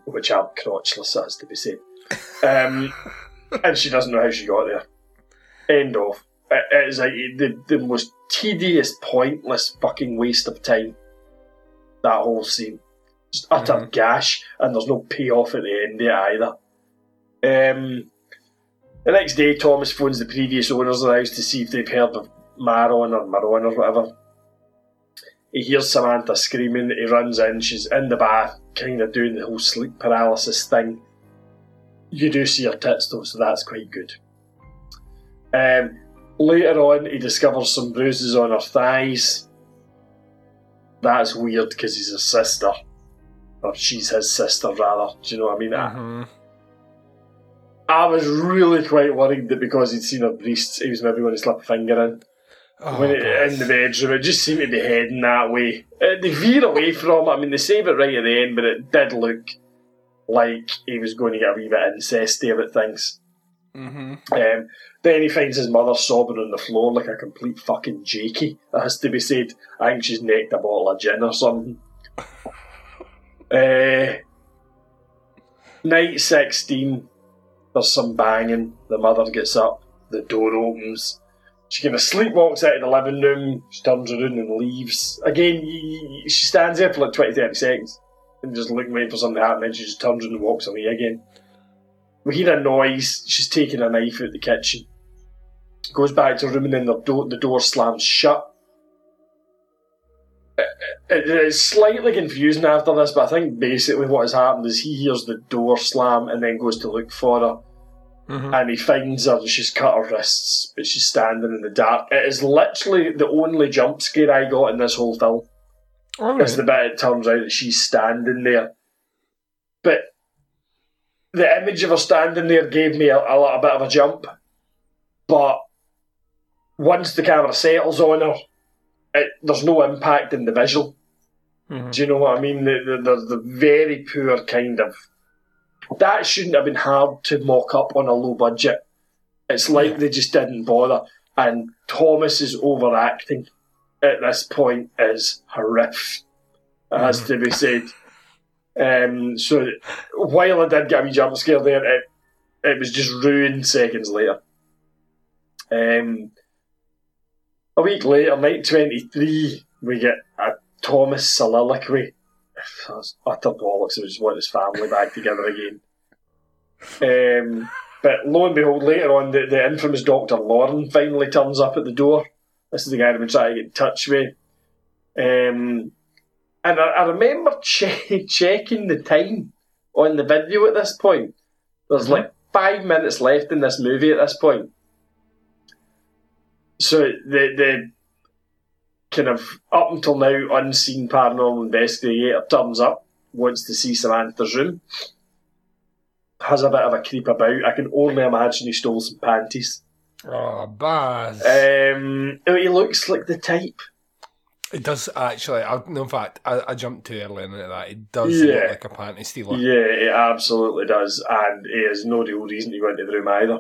Which I'm crotchless, as to be said. And she doesn't know how she got there. End of. It is like the most tedious, pointless fucking waste of time. That whole scene. Just utter gash, and there's no payoff at the end there either. The next day, Thomas phones the previous owners of the house to see if they've heard of Maron or whatever. He hears Samantha screaming, he runs in, she's in the bath, kind of doing the whole sleep paralysis thing. You do see her tits though, so that's quite good. Later on, he discovers some bruises on her thighs. That's weird, because he's her sister. Or she's his sister, rather. Do you know what I mean? Mm-hmm. I was really quite worried that because he'd seen her breasts, he was maybe going to slip a finger in. Oh, when in the bedroom, it just seemed to be heading that way. They veer away from it. I mean, they save it right at the end, but it did look like he was going to get a wee bit incesty about things. Mm-hmm. Then he finds his mother sobbing on the floor like a complete fucking jakey, it has to be said. I think she's necked a bottle of gin or something. Night 16, there's some banging. The mother gets up, the door opens. She kind of sleepwalks out of the living room, she turns around and leaves. Again, she stands there for like 20-30 seconds and just looking, waiting for something to happen, and she just turns around and walks away again. We hear a noise, she's taking a knife out of the kitchen. goes back to the room, and then the door slams shut. It's slightly confusing after this, but I think basically what has happened is he hears the door slam and then goes to look for her. Mm-hmm. And he finds her, and she's cut her wrists, but she's standing in the dark. It is literally the only jump scare I got in this whole film. Oh, it's the bit it turns out that she's standing there. But the image of her standing there gave me a bit of a jump. But once the camera settles on her, there's no impact in the visual. Mm-hmm. Do you know what I mean? The very poor kind of... That shouldn't have been hard to mock up on a low budget. It's like they just didn't bother. And Thomas's overacting at this point is horrific. It has to be said. So while I did get a wee jump scare there, it was just ruined seconds later. A week later, night 23, we get a Thomas soliloquy. That's utter bollocks. I just want his family back together again. But lo and behold, later on, the infamous Dr. Lauren finally turns up at the door. This is the guy I've been trying to get in touch with. And I remember checking the time on the video at this point. There's like 5 minutes left in this movie at this point. So the kind of up until now unseen paranormal investigator turns up, wants to see Samantha's room, has a bit of a creep about. I can only imagine he stole some panties. Oh, Baz. He looks like the type. It does, actually. In fact, I jumped too early into that. It does look like a panty stealer. Yeah, it absolutely does. And he has no real reason to go into the room either.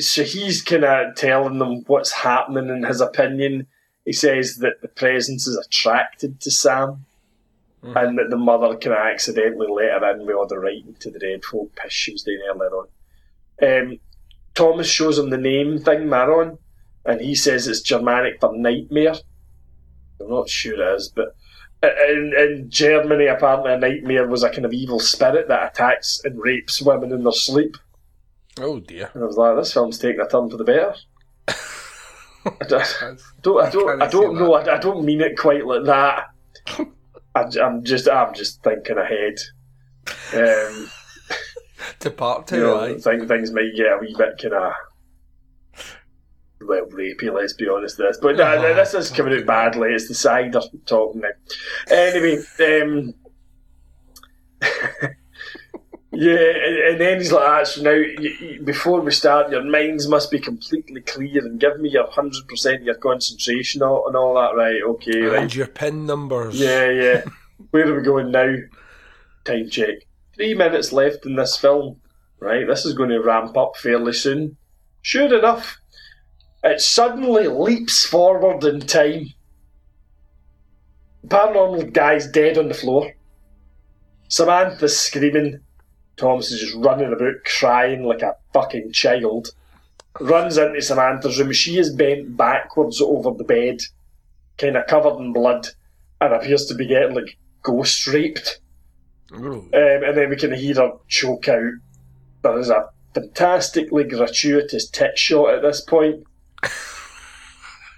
So he's kind of telling them what's happening in his opinion. He says that the presence is attracted to Sam and that the mother kind of accidentally let her in with all the writing to the dreadful piss she was doing earlier on. Thomas shows him the name thing, Maron, and he says it's Germanic for nightmare. I'm not sure it is, but in Germany apparently a nightmare was a kind of evil spirit that attacks and rapes women in their sleep. Oh dear! And I was like, "This film's taking a turn for the better." I don't know. I don't mean it quite like that. I'm just thinking ahead. To part two, you know, right? Things might get a wee bit kind of rapey. Let's be honest, this, but this is coming out badly. It's the cider talking now. Anyway, Yeah, and then he's like, so now, before we start, your minds must be completely clear and give me your 100% of your concentration and all that, right? Okay, right. And your PIN numbers. Yeah. Where are we going now? Time check. 3 minutes left in this film, right? This is going to ramp up fairly soon. Sure enough, it suddenly leaps forward in time. Paranormal guy's dead on the floor. Samantha's screaming. Thomas is just running about crying like a fucking child. Runs into Samantha's room. She is bent backwards over the bed, kind of covered in blood, and appears to be getting like ghost raped. And then we can hear her choke out. There is a fantastically gratuitous tit shot at this point,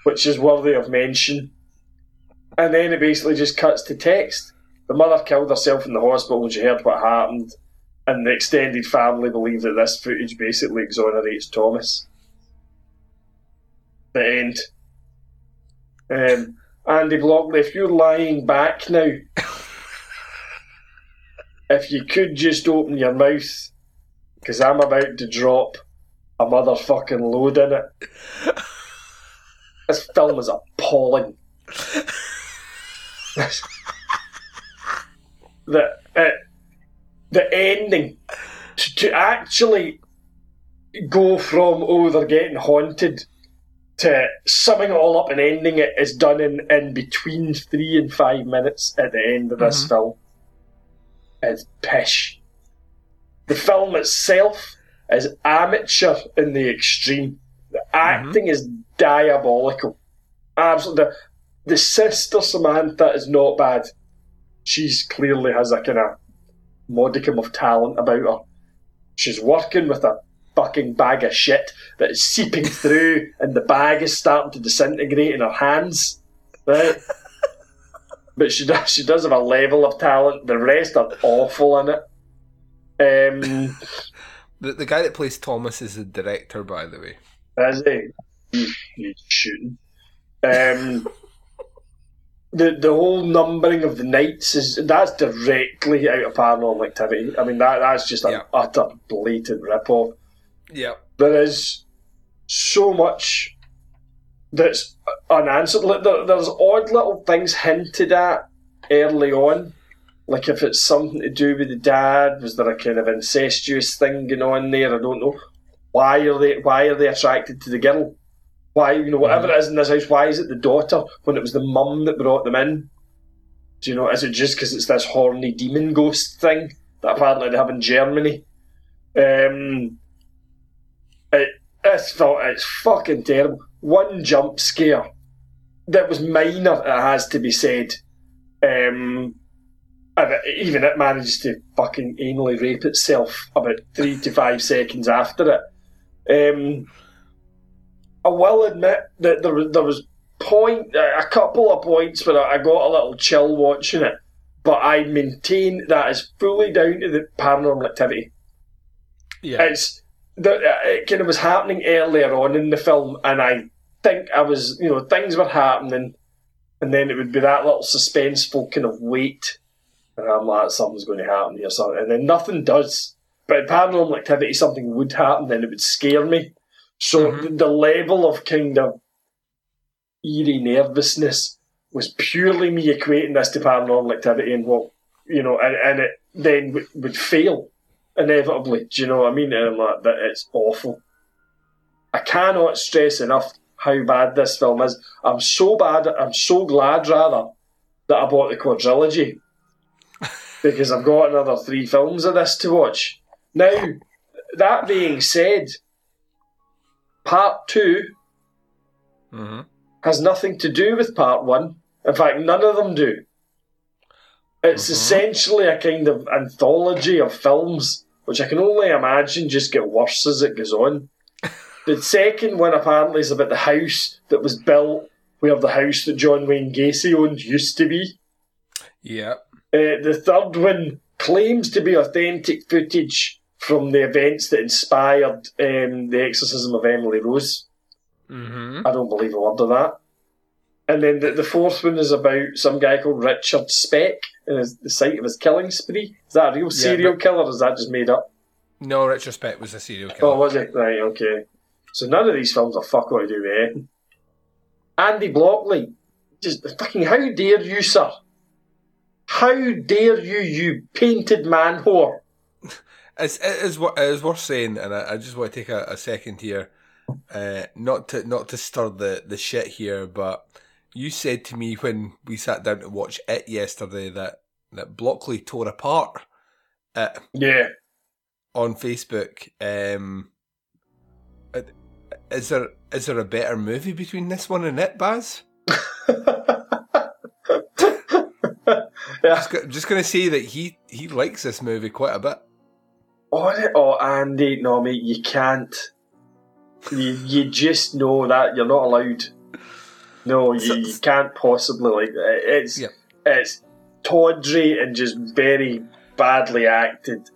which is worthy of mention. And then it basically just cuts to text. The mother killed herself in the hospital when she heard what happened. And the extended family believe that this footage basically exonerates Thomas. The end. Andy Blockley, if you're lying back now, if you could just open your mouth, because I'm about to drop a motherfucking load in it. This film is appalling. The ending, to actually go from, they're getting haunted, to summing it all up and ending it is done in between 3 and 5 minutes at the end of this film. It's pish. The film itself is amateur in the extreme. The acting is diabolical. Absolutely. The sister Samantha is not bad. She's clearly has a kind of modicum of talent about her. She's working with a fucking bag of shit that is seeping through, and the bag is starting to disintegrate in her hands, right? But she does have a level of talent. The rest are awful in it. The guy that plays Thomas is the director, by the way. Is he? He's shooting. The whole numbering of the nights that's directly out of Paranormal Activity. I mean, that's just an utter blatant ripoff. Yeah, there is so much that's unanswered. Like, there's odd little things hinted at early on. Like, if it's something to do with the dad, was there a kind of incestuous thing going on there? I don't know. Why are they attracted to the girl? Why, you know, whatever it is in this house, why is it the daughter when it was the mum that brought them in? Do you know, is it just because it's this horny demon ghost thing that apparently they have in Germany? It's fucking terrible. One jump scare that was minor, it has to be said. Even it manages to fucking anally rape itself about 3 to 5 seconds after it. I will admit that there was a couple of points where I got a little chill watching it, but I maintain that is fully down to the Paranormal Activity. Yeah, it kind of was happening earlier on in the film, and I think things were happening, and then it would be that little suspenseful kind of wait. And I'm like, something's going to happen here, and then nothing does. But in Paranormal Activity, something would happen, then it would scare me. So the level of kind of eerie nervousness was purely me equating this to Paranormal Activity, and what, you know, and it then would fail inevitably. Do you know what I mean? And I'm like, that it's awful. I cannot stress enough how bad this film is. I'm so glad rather that I bought the quadrilogy, because I've got another 3 films of this to watch. Now, that being said, Part 2 has nothing to do with Part 1. In fact, none of them do. It's essentially a kind of anthology of films, which I can only imagine just get worse as it goes on. The second one apparently is about the house that was built where the house that John Wayne Gacy owned used to be. Yeah. The third one claims to be authentic footage from the events that inspired the exorcism of Emily Rose. I don't believe a word of that. And then the fourth one is about some guy called Richard Speck and the site of his killing spree. Is that a real serial killer, or is that just made up? No, Richard Speck was a serial killer. Oh, was he? Right, okay. So none of these films are fuck what to do with it. Andy Blockley. Just fucking, how dare you, sir? How dare you, you painted man whore? It is worth saying, and I just want to take a second here, not to stir the shit here, but you said to me when we sat down to watch It yesterday that Blockley tore apart It on Facebook. Is there a better movie between this one and It, Baz? Yeah. Just going to say that he likes this movie quite a bit. Oh, Andy, no, mate, you can't. You just know that you're not allowed. No, you can't possibly like that. It's tawdry and just very badly acted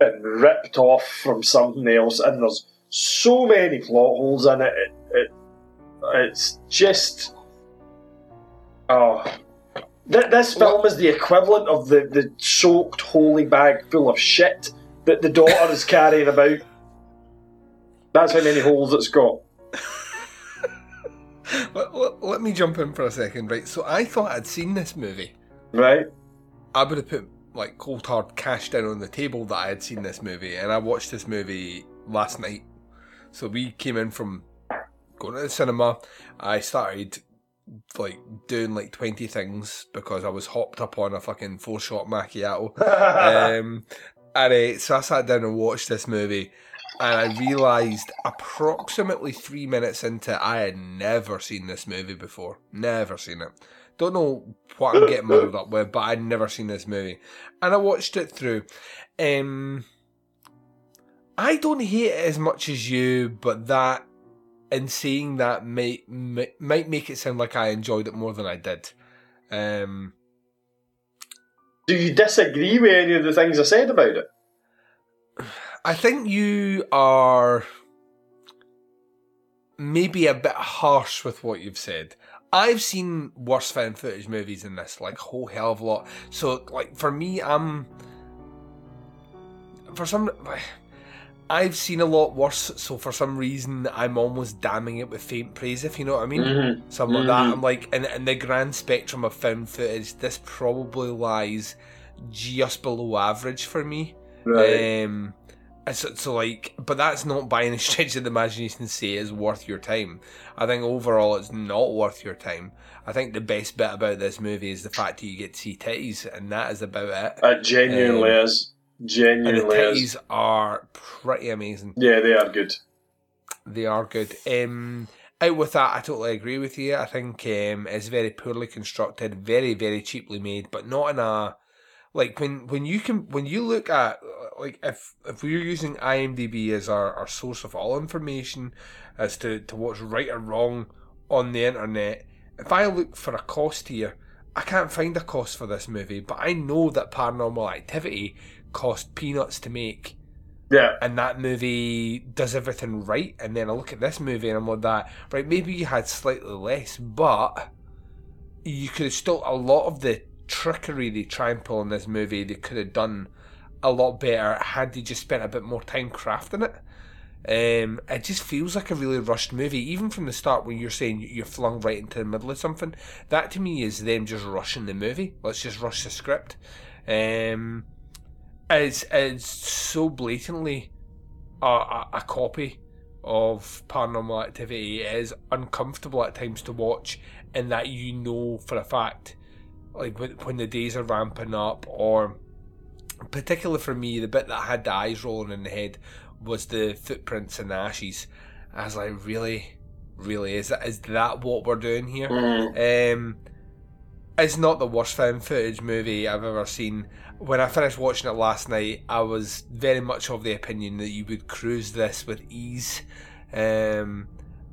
and ripped off from something else. And there's so many plot holes in it. It's just This film is the equivalent of the soaked holy bag full of shit that the daughter is carrying about. That's how many holes it's got. Let me jump in for a second, right? So I thought I'd seen this movie. Right. I would have put like cold hard cash down on the table that I had seen this movie, and I watched this movie last night. So we came in from going to the cinema. I started like doing like 20 things because I was hopped up on a fucking 4-shot macchiato. So I sat down and watched this movie, and I realised approximately 3 minutes into it, I had never seen this movie before. Never seen it. Don't know what I'm getting muddled up with, but I'd never seen this movie. And I watched it through. I don't hate it as much as you, but that, in saying that, might make it sound like I enjoyed it more than I did. Do you disagree with any of the things I said about it? I think you are maybe a bit harsh with what you've said. I've seen worse found footage movies than this, like, whole hell of a lot. So, like, for me, I've seen a lot worse, so for some reason I'm almost damning it with faint praise, if you know what I mean. Mm-hmm. Something like that. I'm like, in the grand spectrum of found footage, this probably lies just below average for me. Right. So like, but that's not by any stretch of the imagination to say it's worth your time. I think overall it's not worth your time. I think the best bit about this movie is the fact that you get to see titties, and that is about it. It genuinely is. And the titties are pretty amazing. Yeah, they are good. They are good. Out with that, I totally agree with you. I think it's very poorly constructed, very, very cheaply made, but not in a like when you look at like if we're using IMDb as our source of all information as to what's right or wrong on the internet. If I look for a cost here, I can't find a cost for this movie, but I know that Paranormal Activity cost peanuts to make. Yeah. And that movie does everything right, and then I look at this movie and I'm like that, right, maybe you had slightly less, but you could have still, a lot of the trickery they try and pull in this movie, they could have done a lot better had they just spent a bit more time crafting it. It just feels like a really rushed movie, even from the start when you're saying you're flung right into the middle of something. That to me is them just rushing the movie. Let's just rush the script. It's so blatantly a copy of Paranormal Activity. It is uncomfortable at times to watch, and that you know for a fact, like when the days are ramping up, or particularly for me, the bit that I had the eyes rolling in the head was the footprints and the ashes. I was like, really? Really? Is that what we're doing here? Mm. It's not the worst found footage movie I've ever seen. When I finished watching it last night, I was very much of the opinion that you would cruise this with ease. And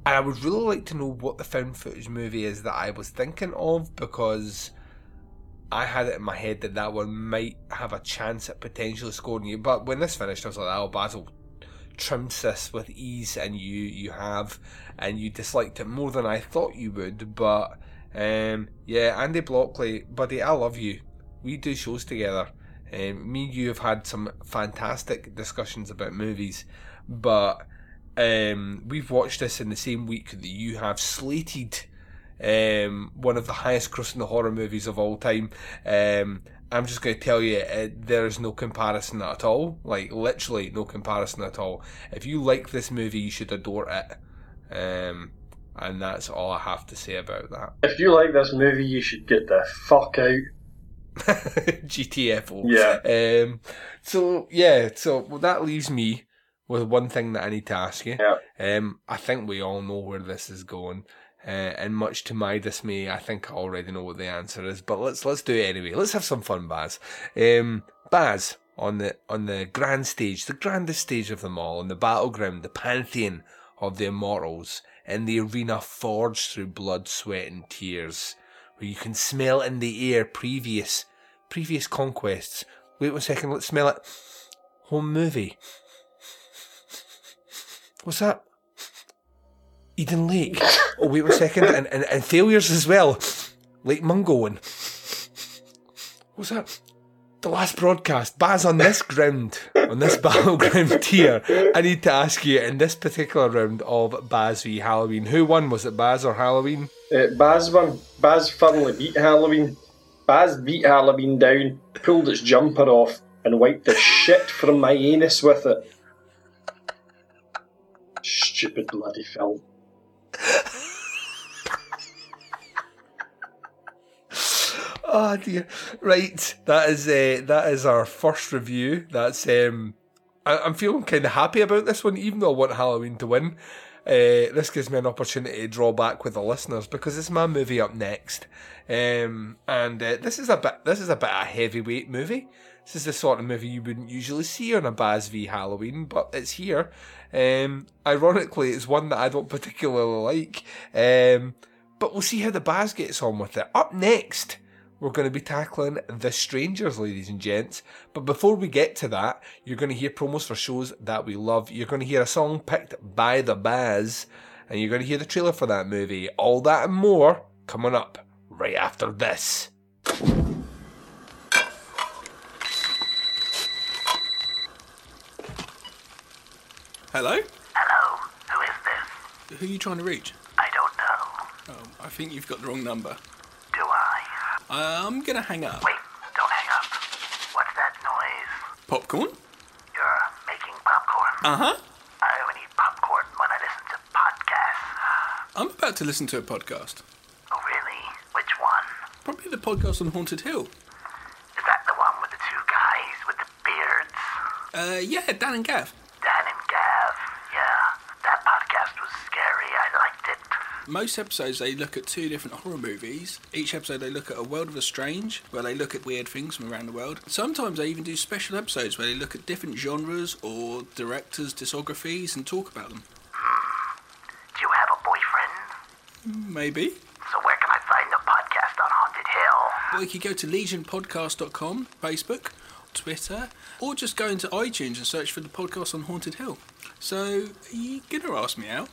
I would really like to know what the found footage movie is that I was thinking of, because I had it in my head that one might have a chance at potentially scoring you. But when this finished, I was like, oh, Basil trims this with ease, and you have, and you disliked it more than I thought you would. But yeah, Andy Blockley, buddy, I love you. We do shows together. Me and you have had some fantastic discussions about movies, but we've watched this in the same week that you have slated one of the highest grossing horror movies of all time. I'm just going to tell you, there is no comparison at all. Like, literally no comparison at all. If you like this movie, you should adore it. And that's all I have to say about that. If you like this movie, you should get the fuck out. GTFO. Yeah. So that leaves me with one thing that I need to ask you. Yeah. I think we all know where this is going. And much to my dismay, I think I already know what the answer is, but let's do it anyway. Let's have some fun, Baz. Baz, on the grand stage, the grandest stage of them all, on the battleground, the pantheon of the immortals, in the arena forged through blood, sweat and tears, where you can smell in the air previous conquests. Wait one second, let's smell it. Home movie. What's that? Eden Lake. Oh, wait one second. And failures as well. Lake Mungo. And what's that? The last broadcast. Baz, on this ground, on this battleground tier, I need to ask you, in this particular round of Baz v Halloween, who won? Was it Baz or Halloween? Baz won. Baz firmly beat Halloween. Baz beat Halloween down, pulled its jumper off, and wiped the shit from my anus with it. Stupid bloody film. Oh dear! Right, that is our first review. That's I'm feeling kind of happy about this one, even though I want Halloween to win. This gives me an opportunity to draw back with the listeners because it's my movie up next. This is a bit of a heavyweight movie. This is the sort of movie you wouldn't usually see on a Baz v Halloween, but it's here. Ironically, it's one that I don't particularly like. But we'll see how the Baz gets on with it. Up next, we're going to be tackling The Strangers, ladies and gents. But before we get to that, you're going to hear promos for shows that we love. You're going to hear a song picked by the Baz, and you're going to hear the trailer for that movie. All that and more coming up right after this. Hello? Hello, who is this? Who are you trying to reach? I don't know. Oh, I think you've got the wrong number. Do I? I'm gonna hang up. Wait, don't hang up. What's that noise? Popcorn? You're making popcorn? Uh-huh. I only eat popcorn when I listen to podcasts. I'm about to listen to a podcast. Oh, really? Which one? Probably the podcast on Haunted Hill. Is that the one with the two guys with the beards? Yeah, Dan and Gav. Most episodes they look at two different horror movies. Each episode they look at a world of the strange, where they look at weird things from around the world. Sometimes they even do special episodes where they look at different genres or directors' discographies and talk about them. Do you have a boyfriend? Maybe. So where can I find the podcast on Haunted Hill? Well, you can go to legionpodcast.com, Facebook, Twitter, or just go into iTunes and search for the podcast on Haunted Hill. So, are you going to ask me out?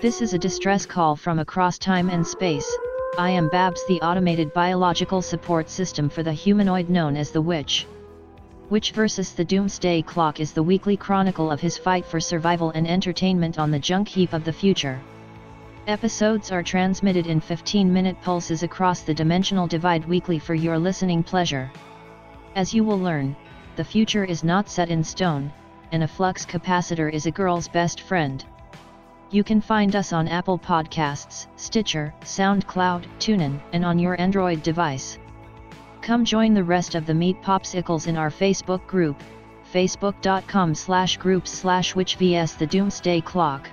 This is a distress call from across time and space. I am Babs, the automated biological support system for the humanoid known as the Witch. Witch vs. the Doomsday Clock is the weekly chronicle of his fight for survival and entertainment on the junk heap of the future. Episodes are transmitted in 15-minute pulses across the dimensional divide weekly for your listening pleasure. As you will learn, the future is not set in stone, and a flux capacitor is a girl's best friend. You can find us on Apple Podcasts, Stitcher, SoundCloud, TuneIn, and on your Android device. Come join the rest of the Meat Popsicles in our Facebook group, facebook.com/groups/Witch vs. the Doomsday Clock.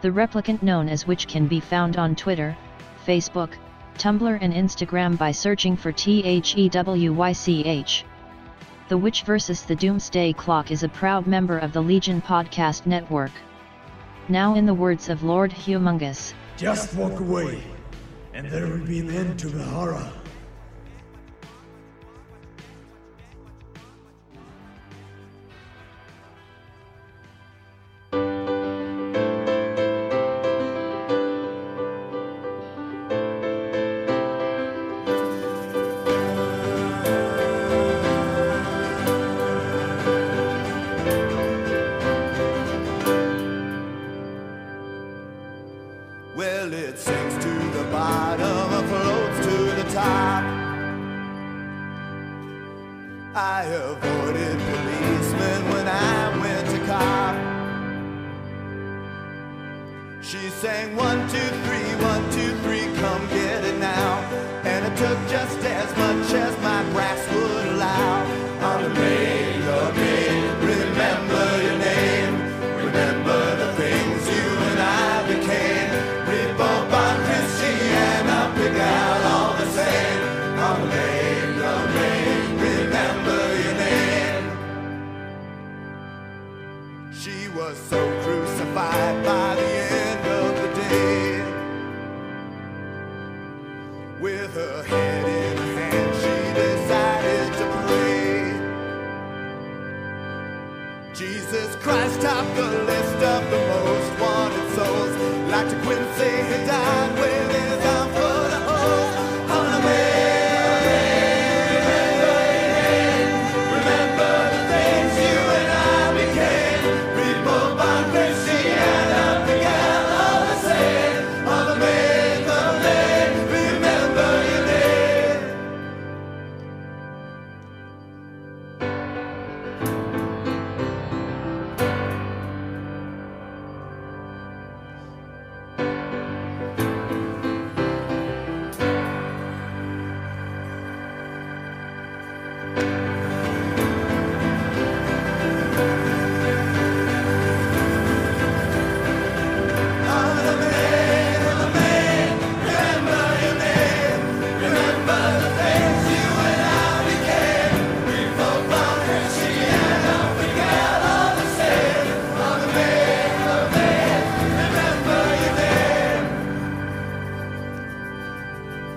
The replicant known as Witch can be found on Twitter, Facebook, Tumblr and Instagram by searching for THEWYCH. The Witch vs. the Doomsday Clock is a proud member of the Legion Podcast Network. Now in the words of Lord Humongous. Just walk away, and there will be an end to the horror.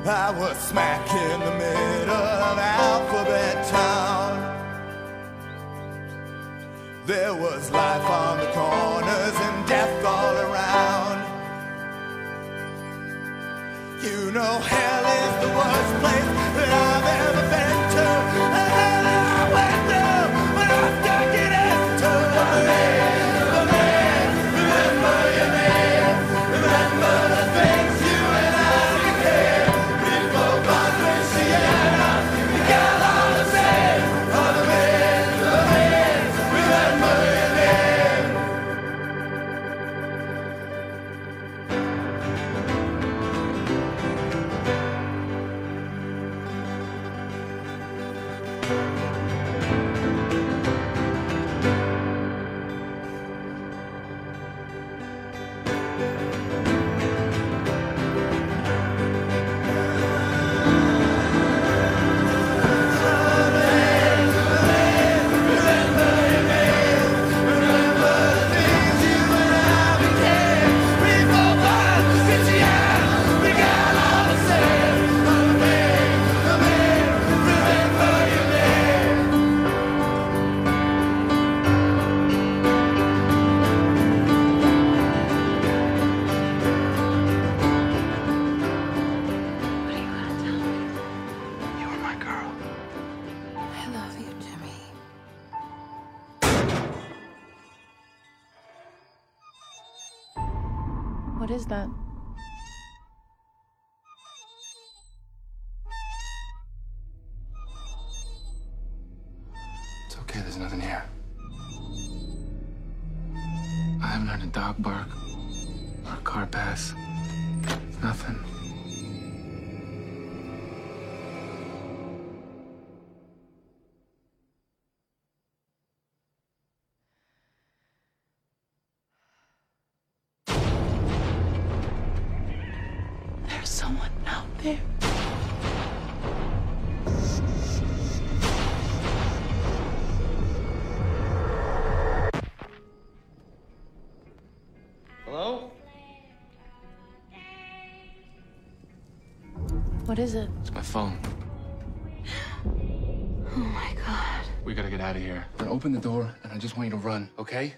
I was smack in the middle of Alphabet Town. There was life on the corners and death all around. You know hell is the worst place that I've ever been to. And hell I went through, but I'm stuck in it to the man, the man. Remember your name, remember the things. That? It's okay, there's nothing here. I haven't heard a dog bark or a car pass. Nothing. What is it? It's my phone. Oh my God. We gotta get out of here. Now open the door, and I just want you to run, okay?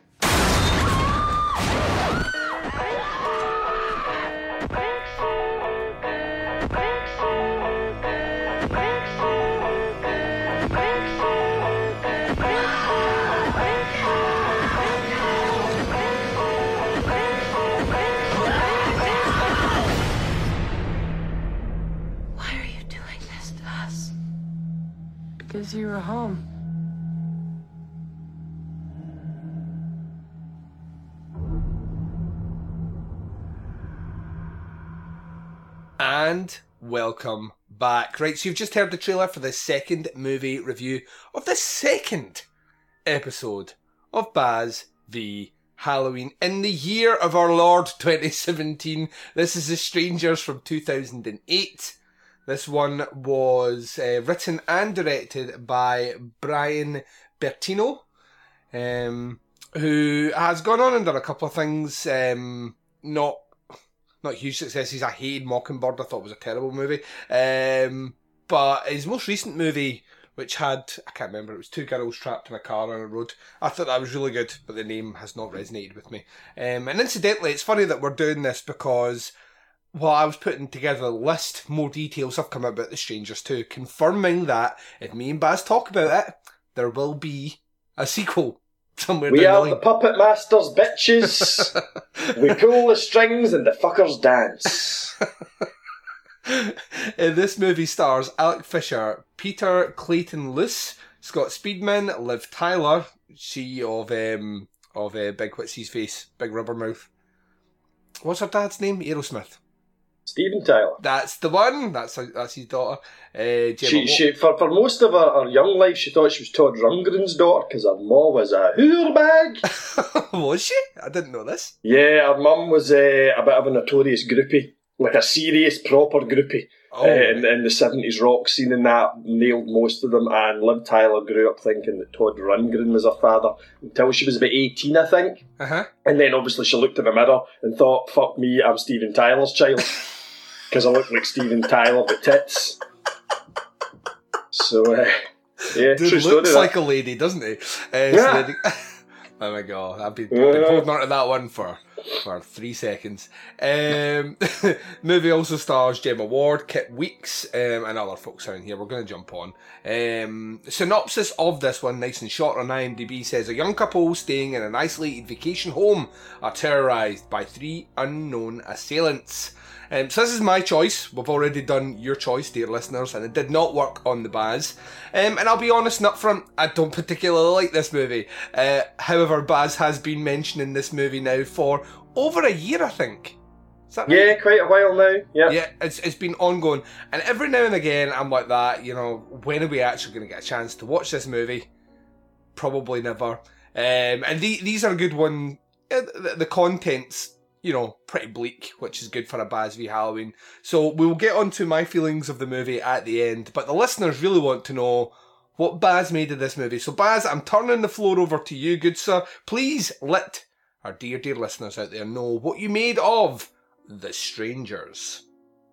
Because you were home. And welcome back. Right, so you've just heard the trailer for the second movie review of the second episode of Baz v. Halloween. In the year of our Lord 2017, this is The Strangers from 2008. This one was written and directed by Brian Bertino, who has gone on and done a couple of things. Not huge successes. I hated Mockingbird. I thought it was a terrible movie. But his most recent movie, which had, I can't remember, it was two girls trapped in a car on a road. I thought that was really good, but the name has not resonated with me. And incidentally, it's funny that we're doing this because while I was putting together the list, more details have come out about The Strangers too, confirming that if me and Baz talk about it, there will be a sequel somewhere down the line. We are the puppet masters, bitches. We pull the strings and the fuckers dance. This movie stars Alec Fisher, Peter Clayton-Luce, Scott Speedman, Liv Tyler, she of Big What's His Face, Big Rubber Mouth. What's her dad's name? Aerosmith. Steven Tyler. That's the one. That's his daughter. She, for most of her young life, she thought she was Todd Rundgren's daughter because her mum was a whore bag. Was she? I didn't know this. Yeah, her mum was a bit of a notorious groupie, like a serious, proper groupie. In the 70s rock scene and that, nailed most of them. And Liv Tyler grew up thinking that Todd Rundgren was her father until she was about 18, I think. Uh-huh. And then obviously she looked in the mirror and thought, fuck me, I'm Steven Tyler's child. because I look like Steven Tyler with tits. So, yeah. Dude looks like a lady, doesn't he? Yeah. So oh my god, I've been holding on to that one for 3 seconds. Movie also stars Gemma Ward, Kit Weeks, and other folks around here. We're going to jump on. Synopsis of this one, nice and short on IMDb, says a young couple staying in an isolated vacation home are terrorised by 3 unknown assailants. So this is my choice. We've already done your choice, dear listeners, and it did not work on the Baz. And I'll be honest and upfront, I don't particularly like this movie. However, Baz has been mentioning this movie now for over a year, I think. Is that right? Yeah, quite a while now. Yeah. Yeah, it's been ongoing. And every now and again, I'm like that, you know, when are we actually going to get a chance to watch this movie? Probably never. And these are a good one. The content's, you know, pretty bleak, which is good for a Baz v Halloween. So we'll get onto my feelings of the movie at the end, but the listeners really want to know what Baz made of this movie. So Baz, I'm turning the floor over to you, good sir. Please let our dear listeners out there know what you made of The Strangers.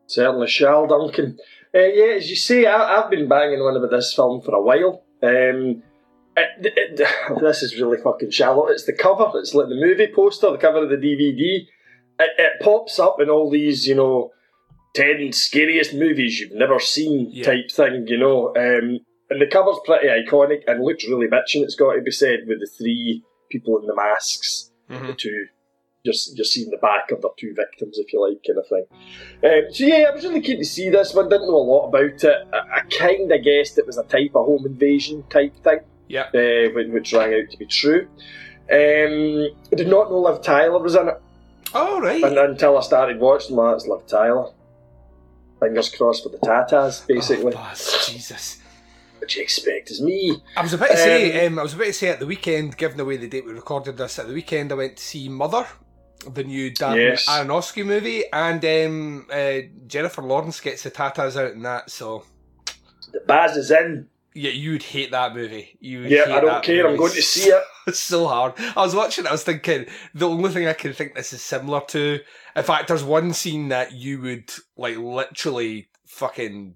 Certainly shall, Duncan. Yeah, as you say, I've been banging on about this film for a while. This is really fucking shallow. It's the cover. It's like the movie poster, the cover of the DVD. It pops up in all these, you know, 10 scariest movies you've never seen type thing, you know. And the cover's pretty iconic and looks really bitching, it's got to be said, with the 3 people in the masks. Mm-hmm. The 2, you're seeing the back of their 2 victims, if you like, kind of thing. So, I was really keen to see this one. Didn't know a lot about it. I kind of guessed it was a type of home invasion type thing. Yeah. Which rang out to be true. I did not know Liv Tyler was in it. Oh, right. And until I started watching, that's Liv Tyler. Fingers crossed for the Tatas, basically. Oh, boss, Jesus. What do you expect is me? I was about to say at the weekend, given away the date we recorded this, at the weekend I went to see Mother, the new Dan Aronofsky movie, and Jennifer Lawrence gets the Tatas out in that, so... The Baz is in. Yeah, you would hate that movie. I don't care. Movie. I'm going to see it. It's so hard. I was watching it, I was thinking, the only thing I can think this is similar to... In fact, there's one scene that you would, like, literally fucking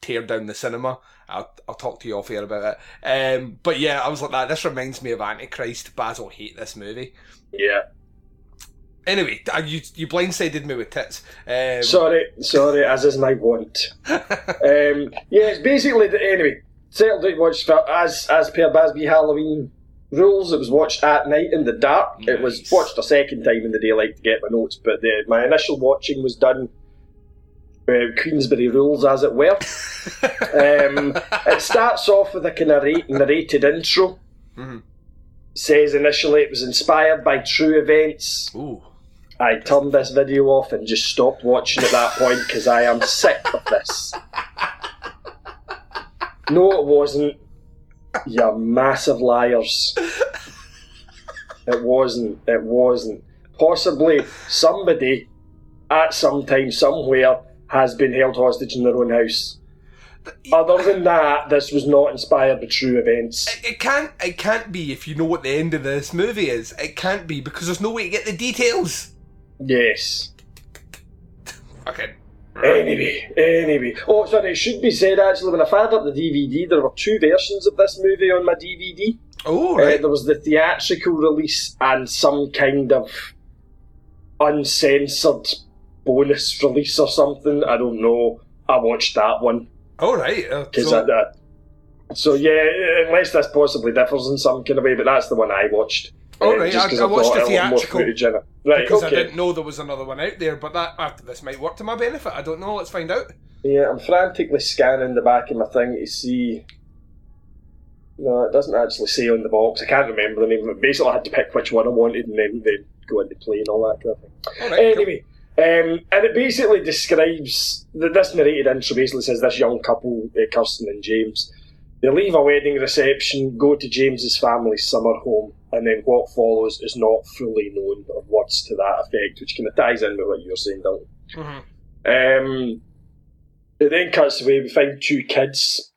tear down the cinema. I'll talk to you off air about it. But yeah, I was like that. This reminds me of Antichrist. Baz will hate this movie. Yeah. Anyway, you blindsided me with tits. Sorry, as is my want. It's basically... Anyway... Certainly watched, as per Baz v Halloween rules, it was watched at night in the dark. Nice. It was watched a second time in the daylight to get my notes, but my initial watching was done Queensberry rules, as it were. It starts off with a kind of narrated intro. Mm-hmm. It says initially it was inspired by true events. Ooh. I turned this video off and just stopped watching at that point because I am sick of this. No, it wasn't. You massive liars. It wasn't. Possibly somebody at some time somewhere has been held hostage in their own house. Other than that, this was not inspired by true events. It can't be, if you know what the end of this movie is. It can't be, because there's no way to get the details. Yes. Okay. Anyway. Oh, sorry, it should be said, actually, when I fired up the DVD, there were 2 versions of this movie on my DVD. Oh, right. There was the theatrical release and some kind of uncensored bonus release or something. I don't know. I watched that one. Oh, right. Unless this possibly differs in some kind of way, but that's the one I watched. Oh, right, I watched the theatrical because I didn't know there was another one out there, but that after this might work to my benefit. I don't know, let's find out. Yeah, I'm frantically scanning the back of my thing to see... No, it doesn't actually say on the box. I can't remember the name of it. Basically, I had to pick which one I wanted and then they'd go into play and all that kind of thing. All right, anyway, cool. And it basically describes... This narrated intro basically says this young couple, Kirsten and James... They leave a wedding reception, go to James's family's summer home, and then what follows is not fully known, or words to that effect, which kind of ties in with what you were saying, Duncan. Mm-hmm. It then cuts away, we find 2 kids,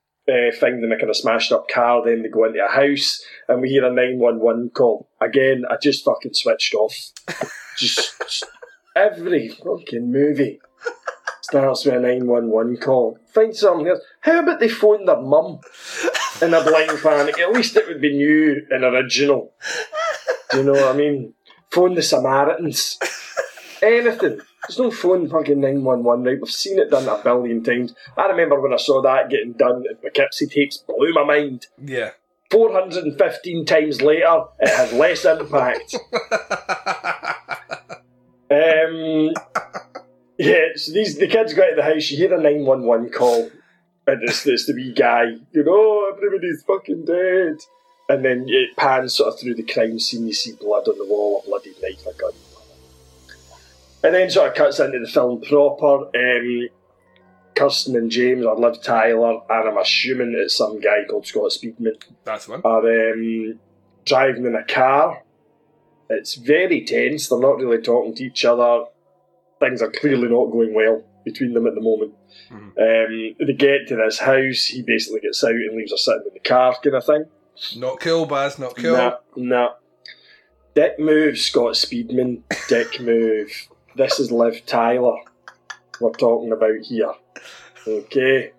find them in a kind of smashed up car, then they go into a house, and we hear a 911 call. Again, I just fucking switched off. Just every fucking movie. starts with a 911 call. Find something else. How about they phone their mum in a blind panic? At least it would be new and original. Do you know what I mean? Phone the Samaritans. Anything. There's no phone fucking 911, right? We've seen it done a billion times. I remember when I saw that getting done at Poughkeepsie Tapes, blew my mind. Yeah. 415 times later, it has less impact. Yeah, so the kids go out of the house, you hear a 911 call, and it's the wee guy, you know, everybody's fucking dead. And then it pans sort of through the crime scene, you see blood on the wall, a bloody knife, a gun. And then sort of cuts into the film proper. Kirsten and James, or Liv Tyler, and I'm assuming it's some guy called Scott Speedman. That's one. Are driving in a car. It's very tense. They're not really talking to each other. Things are clearly not going well between them at the moment. Mm-hmm. They get to this house. He basically gets out and leaves her sitting in the car, kind of thing. Not cool, Baz. Not cool. Nah. Dick move, Scott Speedman. Dick move. This is Liv Tyler we're talking about here. Okay.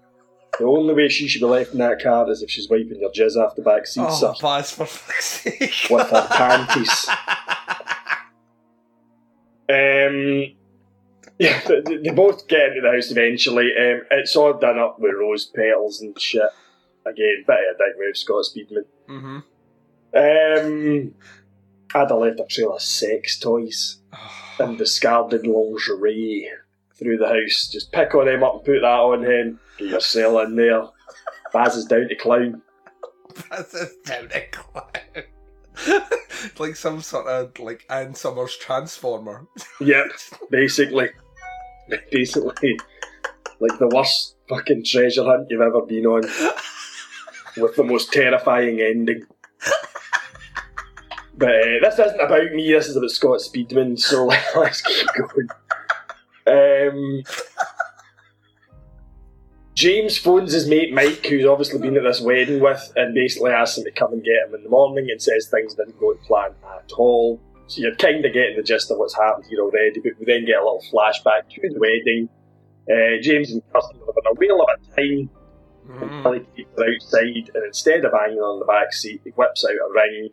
The only way she should be left in that car is if she's wiping your jizz off the back seat, sir. Oh, Baz, for fuck's sake. With her panties. Yeah, they both get into the house eventually. It's all done up with rose petals and shit. Again, bit of a dick move, Scott Speedman. Mm-hmm. I'd have left a trail of sex toys and discarded lingerie through the house. Just pick on him up and put that on him. Get yourself in there. Baz is down to clown. Baz is down to clown. Like some sort of, like, Ann Summers Transformer. Yep, basically. Basically. Like the worst fucking treasure hunt you've ever been on. With the most terrifying ending. But this isn't about me, this is about Scott Speedman, so let's keep going. James phones his mate Mike, who's obviously been at this wedding with, and basically asks him to come and get him in the morning and says things didn't go to plan at all. So you're kind of getting the gist of what's happened here already, but we then get a little flashback to the wedding. James and Kirsten are having a whale of a time until he takes her outside, and instead of hanging on the back seat, he whips out a ring.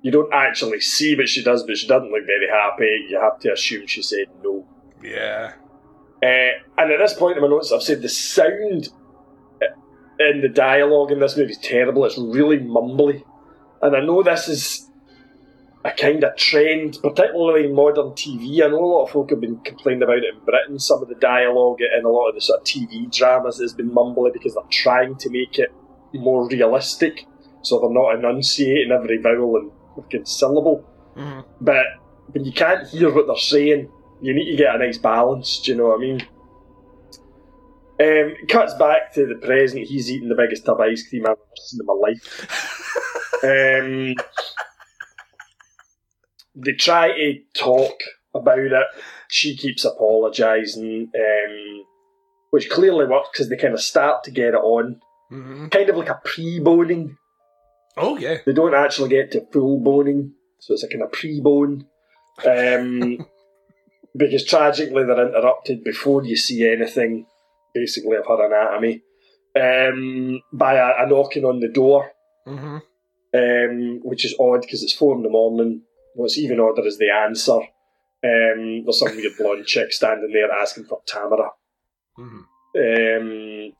You don't actually see what she does, but she doesn't look very happy. You have to assume she said no. Yeah. And at this point in my notes, I've said the sound in the dialogue in this movie is terrible. It's really mumbly. And I know this is a kind of trend, particularly in modern TV. I know a lot of folk have been complaining about it in Britain. Some of the dialogue in a lot of the sort of TV dramas has been mumbly because they're trying to make it more realistic. So they're not enunciating every vowel and fucking syllable. Mm-hmm. But when you can't hear what they're saying, you need to get a nice balance, do you know what I mean? Cuts back to the present. He's eating the biggest tub of ice cream I've ever seen in my life. They try to talk about it. She keeps apologising, which clearly works because they kind of start to get it on. Mm-hmm. Kind of like a pre-boning. Oh, yeah. They don't actually get to full boning, so it's a kind of pre-bone. Because tragically they're interrupted before you see anything, basically, of her anatomy, by a knocking on the door, mm-hmm. Which is odd because it's 4 a.m. What's even odder is the answer. There's some weird blonde chick standing there asking for Tamara. Mm-hmm.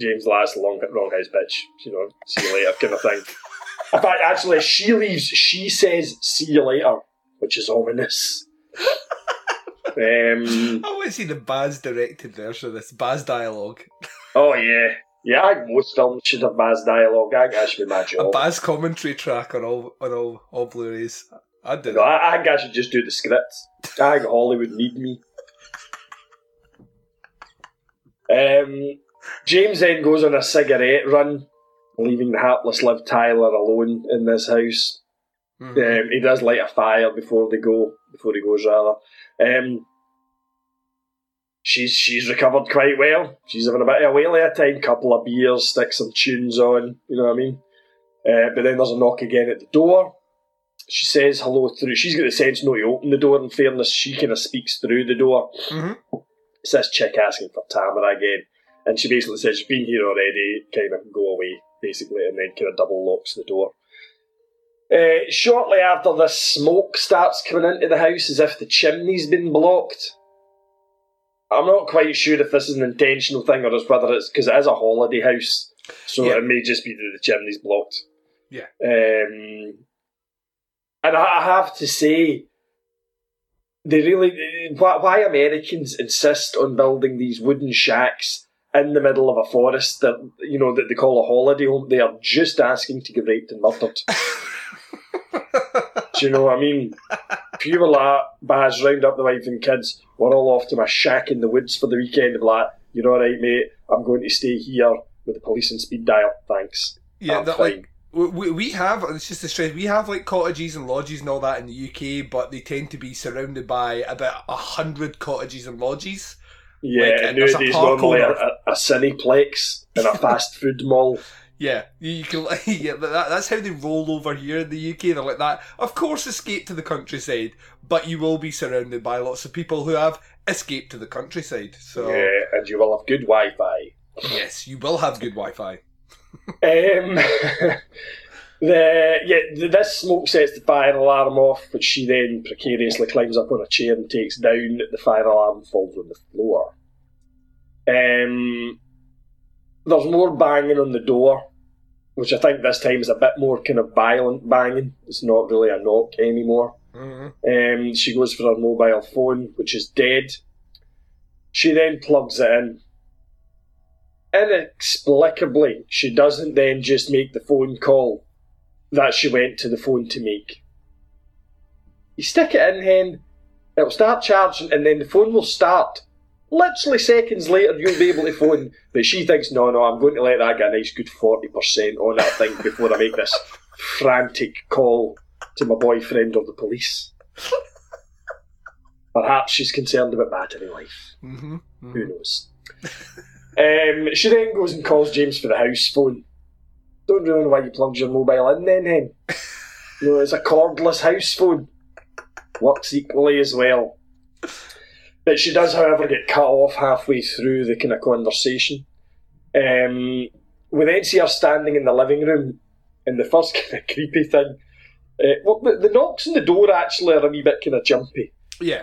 James lasts wrong house, bitch. You know, see you later, kind of thing. In fact, actually, she leaves. She says, "See you later," which is ominous. I want to see the Baz-directed version of this Baz dialogue. Oh yeah. I think most films should have Baz dialogue. I think that should be my job. A Baz commentary track on all Blu-rays. I'd do. No, I think I should just do the script. I think Hollywood need me. James then goes on a cigarette run, leaving the hapless Liv Tyler alone in this house. Mm-hmm. He does light a fire before he goes. She's recovered quite well. She's having a bit of a whale of a time, couple of beers, stick some tunes on, you know what I mean? But then there's a knock again at the door. She says hello through. She's got the sense not to open the door, in fairness. She kind of speaks through the door. Mm-hmm. It's this chick asking for Tamara again, and she basically says, "You've been here already, kind of go away," basically, and then kind of double locks the door. Shortly after this, smoke starts coming into the house as if the chimney's been blocked. I'm not quite sure if this is an intentional thing or just whether it's because it is a holiday house, so yeah. It may just be that the chimney's blocked. Yeah. And I have to say, they really why Americans insist on building these wooden shacks in the middle of a forest that you know that they call a holiday home. They are just asking to get raped and murdered. Do you know what I mean? If you were like, Baz, round up the wife and kids, we're all off to my shack in the woods for the weekend. I'm like, you're all right, mate, I'm going to stay here with the police and speed dial, thanks. Yeah, I'm that fine. Like, we have, it's just a strange, we have like cottages and lodges and all that in the UK, but they tend to be surrounded by about 100 cottages and lodges. Yeah, like, and nowadays normally a cineplex and a fast food mall. Yeah, you can. Yeah, that's how they roll over here in the UK. They're like that. Of course, escape to the countryside, but you will be surrounded by lots of people who have escaped to the countryside. So yeah, and you will have good Wi-Fi. Yes, you will have good Wi-Fi. This smoke sets the fire alarm off, which she then precariously climbs up on a chair and takes down. The fire alarm falls on the floor. There's more banging on the door, which I think this time is a bit more kind of violent banging. It's not really a knock anymore. Mm-hmm. She goes for her mobile phone, which is dead. She then plugs it in. Inexplicably, she doesn't then just make the phone call that she went to the phone to make. You stick it in, Hen, it'll start charging, and then the phone will start. Literally seconds later, you'll be able to phone. But she thinks, no, I'm going to let that get a nice good 40% on that thing before I make this frantic call to my boyfriend or the police. Perhaps she's concerned about battery life. Mm-hmm, mm-hmm. Who knows? She then goes and calls James for the house phone. Don't really know why you plugged your mobile in then, Hen. You know, it's a cordless house phone. Works equally as well. But she does, however, get cut off halfway through the kind of conversation. We then see her standing in the living room, and the first kind of creepy thing... the knocks on the door actually are a wee bit kind of jumpy. Yeah.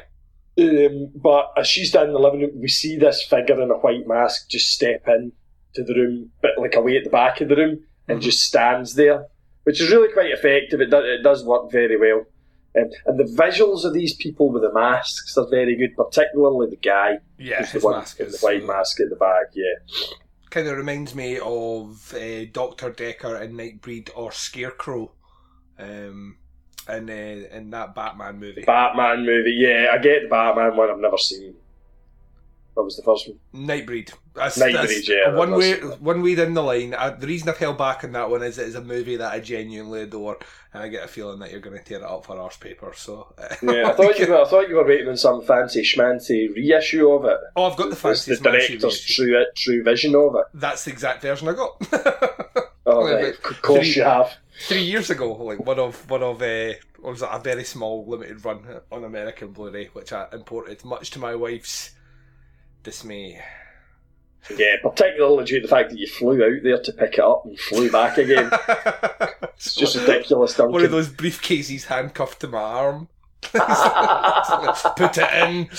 But as she's standing in the living room, we see this figure in a white mask just step in to the room, but like away at the back of the room, and mm-hmm. just stands there, which is really quite effective. It does work very well. And the visuals of these people with the masks are very good, particularly the guy. Yeah, his mask is... the white mask at the back, yeah. Kind of reminds me of Dr. Decker in Nightbreed or Scarecrow in that Batman movie. Batman movie, yeah. I get the Batman one I've never seen. What was the first one? Nightbreed. Nightbreed, yeah. One way down the line. The reason I've held back on that one is it is a movie that I genuinely adore, and I get a feeling that you're going to tear it up for arse paper. So yeah, I thought you were waiting on some fancy schmancy reissue of it. Oh, I've got the fancy. It's the director's true vision of it. That's the exact version I got. Oh, right. Of course you have. 3 years ago, like one of was a very small limited run on American Blu-ray, which I imported, much to my wife's dismay. Yeah, particularly due to the fact that you flew out there to pick it up and flew back again. It's just ridiculous, Duncan. One of those briefcases handcuffed to my arm. Put it in.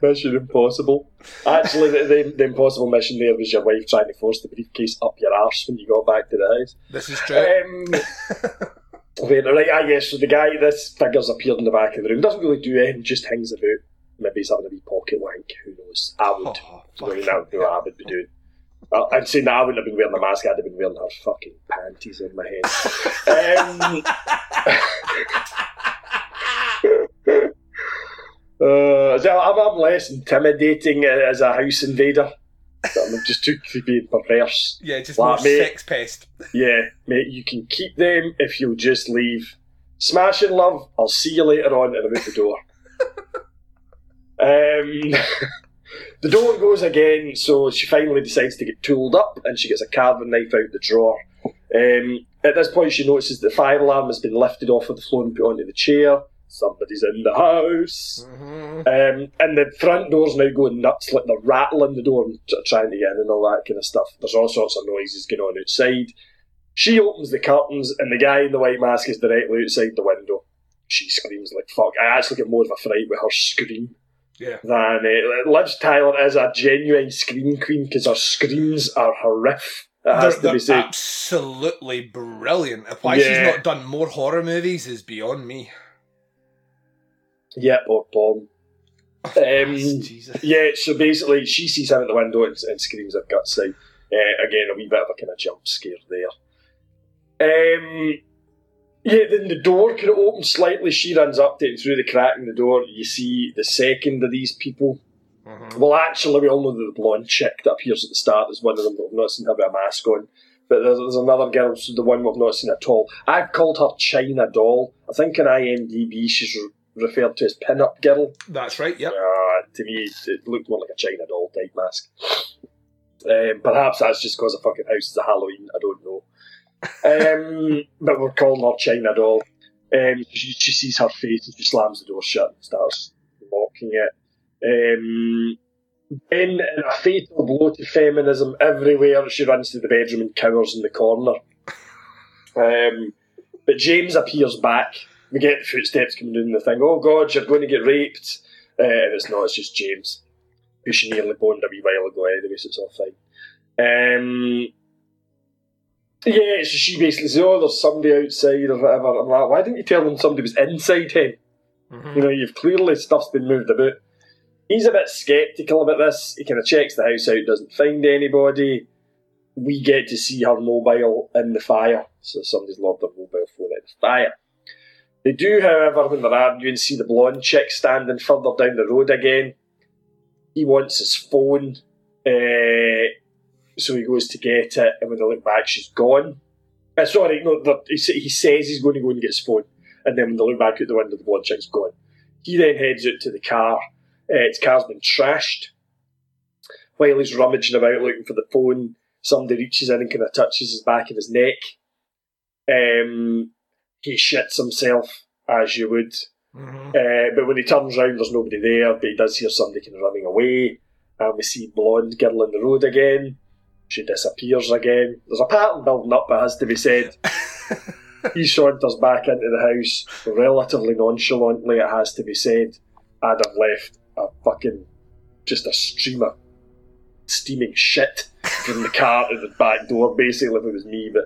Mission impossible. Actually, the impossible mission there was your wife trying to force the briefcase up your arse when you got back to the house. This is true. Right, I guess so the guy, this figure's appeared in the back of the room. Doesn't really do anything, just hangs about. Maybe he's having a wee pocket wank, who knows? I would be doing. I'd say that I wouldn't have been wearing the mask, I'd have been wearing her fucking panties in my head. I'm less intimidating as a house invader. I'm just too creepy and perverse. Yeah, just like, more mate, sex pest. Yeah, mate, you can keep them if you'll just leave. Smash in love, I'll see you later on, and I'm out the door. The door goes again, so she finally decides to get tooled up, and she gets a carving knife out the drawer. At this point, she notices the fire alarm has been lifted off of the floor and put onto the chair. somebody's in the house. Mm-hmm. And the front door's now going nuts, like they're rattling the door and trying to get in and all that kind of stuff. There's all sorts of noises going on outside. She opens the curtains, and the guy in the white mask is directly outside the window. She screams like, fuck. I actually get more of a fright with her scream. Yeah. Than Liv Tyler is a genuine scream queen, because her screams are horrific. They're absolutely brilliant. Why she's not done more horror movies is beyond me. Yeah, or porn. Jesus. Yeah, so basically she sees him at the window and screams her guts out. Again, a wee bit of a kind of jump scare there. Yeah, then the door kind of opens slightly. She runs up to it, and through the crack in the door, you see the second of these people. Mm-hmm. Well, actually, we all know that the blonde chick that appears at the start is one of them, but we've not seen her with a mask on. But there's another girl, so the one we've not seen at all. I've called her China Doll. I think in IMDb she's referred to as Pin-Up Girl. That's right, yeah. To me, it looked more like a China Doll type mask. Perhaps that's just because the fucking house is a Halloween, I don't know. But we're calling her China Doll. She sees her face and she slams the door shut and starts locking it. Then, in a fatal blow to feminism everywhere, she runs to the bedroom and cowers in the corner. But James appears back. We get the footsteps coming down the thing. Oh God, you're going to get raped. And it's not, it's just James, who she nearly boned a wee while ago anyway, so it's all fine. Yeah, so she basically says, oh, there's somebody outside or whatever. I'm like, why didn't you tell them somebody was inside him? Mm-hmm. You know, you've clearly, stuff's been moved about. He's a bit sceptical about this. He kind of checks the house out, doesn't find anybody. We get to see her mobile in the fire. So somebody's lobbed their mobile phone in the fire. They do, however, when they're arguing, see the blonde chick standing further down the road again. He wants his phone, so he goes to get it, and when they look back, she's gone. He says he's going to go and get his phone, and then when they look back out the window, the blonde chick's gone. He then heads out to the car. His car's been trashed. While he's rummaging about looking for the phone, somebody reaches in and kind of touches his back and his neck. He shits himself, as you would. Mm-hmm. But when he turns round, there's nobody there, but he does hear somebody kind of running away. And we see blonde girl on the road again. She disappears again. There's a pattern building up, it has to be said. He saunters back into the house, relatively nonchalantly, it has to be said. I'd have left a fucking, just a stream of steaming shit from the car to the back door, basically, if it was me, but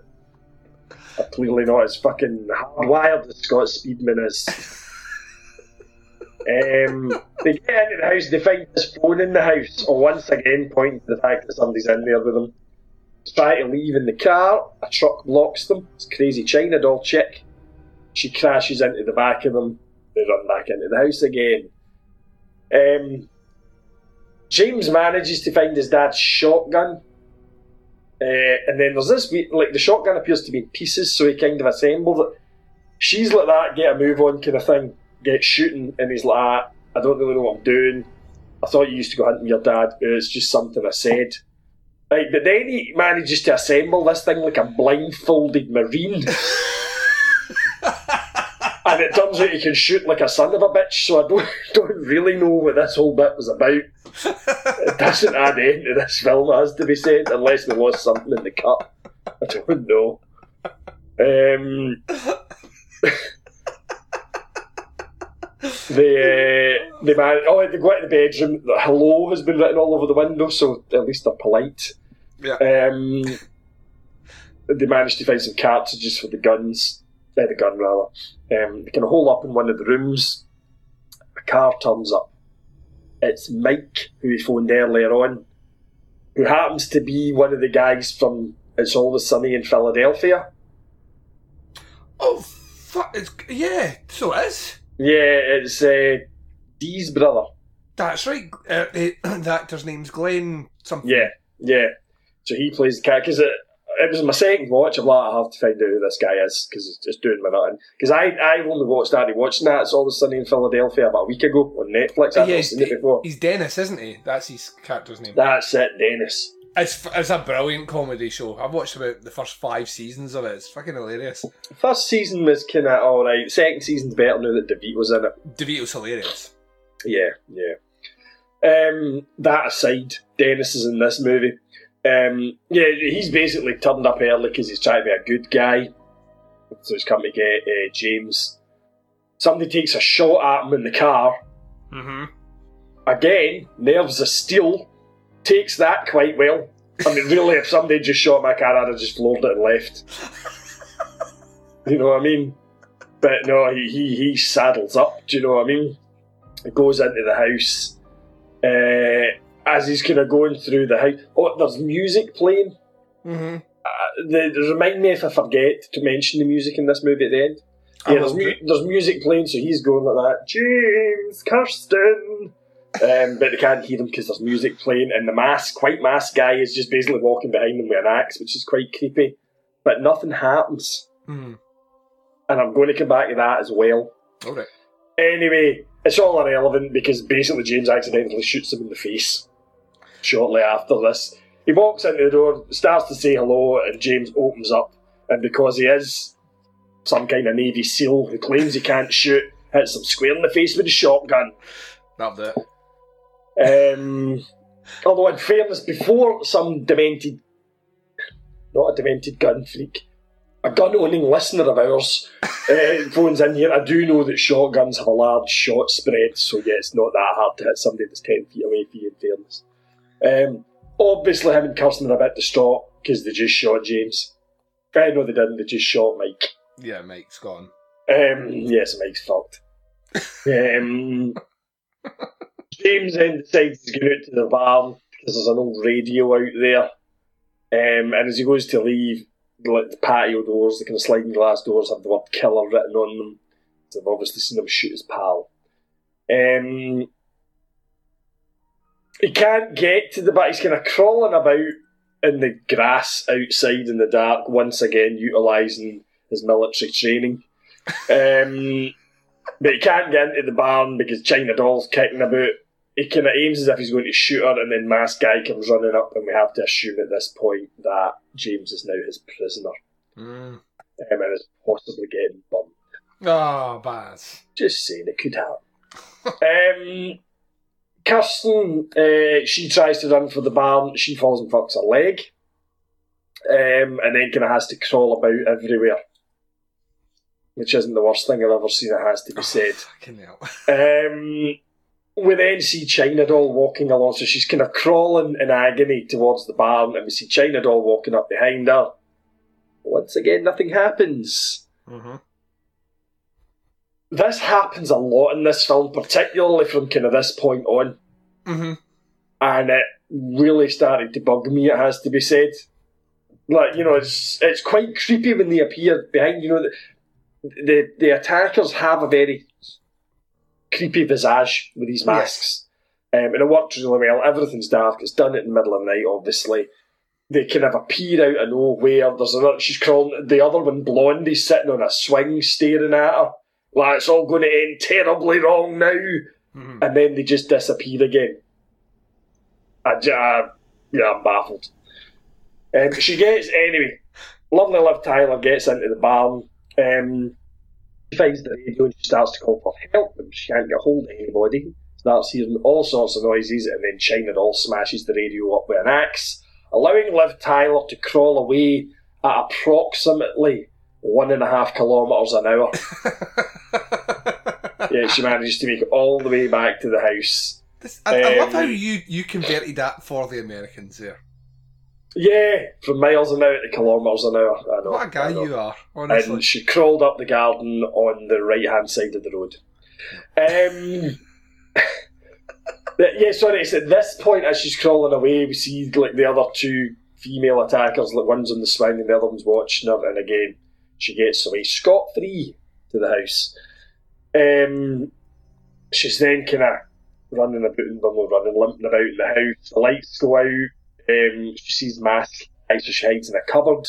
I'm clearly not as fucking hardwired as Scott Speedman is. They get into the house, they find his phone in the house, or once again pointing to the fact that somebody's in there with them. They try to leave in the car, a truck blocks them, it's crazy China Doll chick. She crashes into the back of them, they run back into the house again. James manages to find his dad's shotgun, and then there's this weird, like the shotgun appears to be in pieces, so he kind of assembled it. She's like that, get a move on kind of thing, get shooting, and he's like, I don't really know what I'm doing. I thought you used to go hunting with your dad. It's just something I said. Right, but then he manages to assemble this thing like a blindfolded marine. And it turns out he can shoot like a son of a bitch, so I don't really know what this whole bit was about. It doesn't add end to this film, it has to be said, unless there was something in the cut. I don't know. They go out of the bedroom. The hello has been written all over the window, so at least they're polite. Yeah. They managed to find some cartridges for the guns. The gun, rather. They kind of hole up in one of the rooms. A car turns up. It's Mike, who we phoned earlier on, who happens to be one of the guys from It's Always Sunny in Philadelphia. Oh, fuck. Yeah, so it is. Yeah, it's Dee's brother. That's right. The actor's name's Glenn something. Yeah. So he plays the character. Because it was my second watch. I'm like, I have to find out who this guy is, because it's just doing my nothing. Because I've only started watching that. It's Always Sunny in Philadelphia about a week ago on Netflix. I've not seen it before. He's Dennis, isn't he? That's his character's name. That's it, Dennis. It's a brilliant comedy show. I've watched about the first 5 seasons of it. It's fucking hilarious. First season was kind of alright. Second season's better now that DeVito's in it. DeVito's hilarious. Yeah, yeah. That aside, Dennis is in this movie. Yeah, he's basically turned up early because he's trying to be a good guy. So he's come to get James. Somebody takes a shot at him in the car. Mm-hmm. Again, nerves of steel. Takes that quite well. I mean, really, if somebody just shot my car, I'd have just floored it and left. You know what I mean? But no, he saddles up, do you know what I mean? He goes into the house. As he's kind of going through the house... Oh, there's music playing. Mm-hmm. Remind me if I forget to mention the music in this movie at the end. Yeah, there's music playing, so he's going like that. James Kirsten... but they can't hear him because there's music playing, and the white mask guy is just basically walking behind them with an axe, which is quite creepy. But nothing happens. Mm. And I'm going to come back to that as well. Okay. Anyway, it's all irrelevant because basically James accidentally shoots him in the face shortly after this. He walks into the door, starts to say hello, and James opens up. And because he is some kind of Navy SEAL who claims he can't shoot, hits him square in the face with a shotgun. That'll do it. Although in fairness, before some not a demented gun freak, a gun-owning listener of ours phones in here, I do know that shotguns have a large shot spread, so yeah, it's not that hard to hit somebody that's 10 feet away from you, in fairness. Obviously him and Kirsten are a bit distraught because they just shot James. No, they didn't, they just shot Mike. Yeah, Mike's gone. Yes, Mike's fucked. James then decides he's going out to the bar because there's an old radio out there. And as he goes to leave, like the patio doors, the kind of sliding glass doors have the word killer written on them. So they've obviously seen him shoot his pal. He can't get to the bar. He's kind of crawling about in the grass outside in the dark, once again utilising his military training. But he can't get into the barn because China Doll's kicking about. He kind of aims as if he's going to shoot her, and then Masked Guy comes running up, and we have to assume at this point that James is now his prisoner. Mm. And is possibly getting bummed. Oh, Baz. Just saying, it could happen. Kirsten, she tries to run for the barn. She falls and fucks her leg. And then kind of has to crawl about everywhere. Which isn't the worst thing I've ever seen, it has to be said. Fucking hell. We then see China Doll walking along, so she's kind of crawling in agony towards the barn, and we see China Doll walking up behind her. Once again, nothing happens. Mm-hmm. This happens a lot in this film, particularly from kind of this point on. Mm-hmm. And it really started to bug me, it has to be said. Like, you know, it's quite creepy when they appear behind, you know... The attackers have a very creepy visage with these masks. Yes. And it works really well. Everything's dark. It's done in the middle of the night, obviously. They kind of appear out of nowhere. There's another, she's crawling, the other one, Blondie's sitting on a swing staring at her. Like, it's all going to end terribly wrong now. Mm-hmm. And then they just disappear again. I'm baffled. Lovely Liv Tyler gets into the barn. She finds the radio and she starts to call for help, but she can't get hold of anybody. Starts hearing all sorts of noises, and then China Doll smashes the radio up with an axe, allowing Liv Tyler to crawl away at approximately 1.5 kilometres an hour. Yeah, she manages to make it all the way back to the house. I love how you converted that for the Americans there. Yeah, from miles an hour to kilometres an hour. I know. What a guy you are, honestly. And she crawled up the garden on the right-hand side of the road. It's at this point, as she's crawling away, we see like the other two female attackers, like one's on the swing and the other one's watching her, and again, she gets away scot-free to the house. She's then kind of limping about in the house. The lights go out. She sees Masked Guy, so she hides in a cupboard.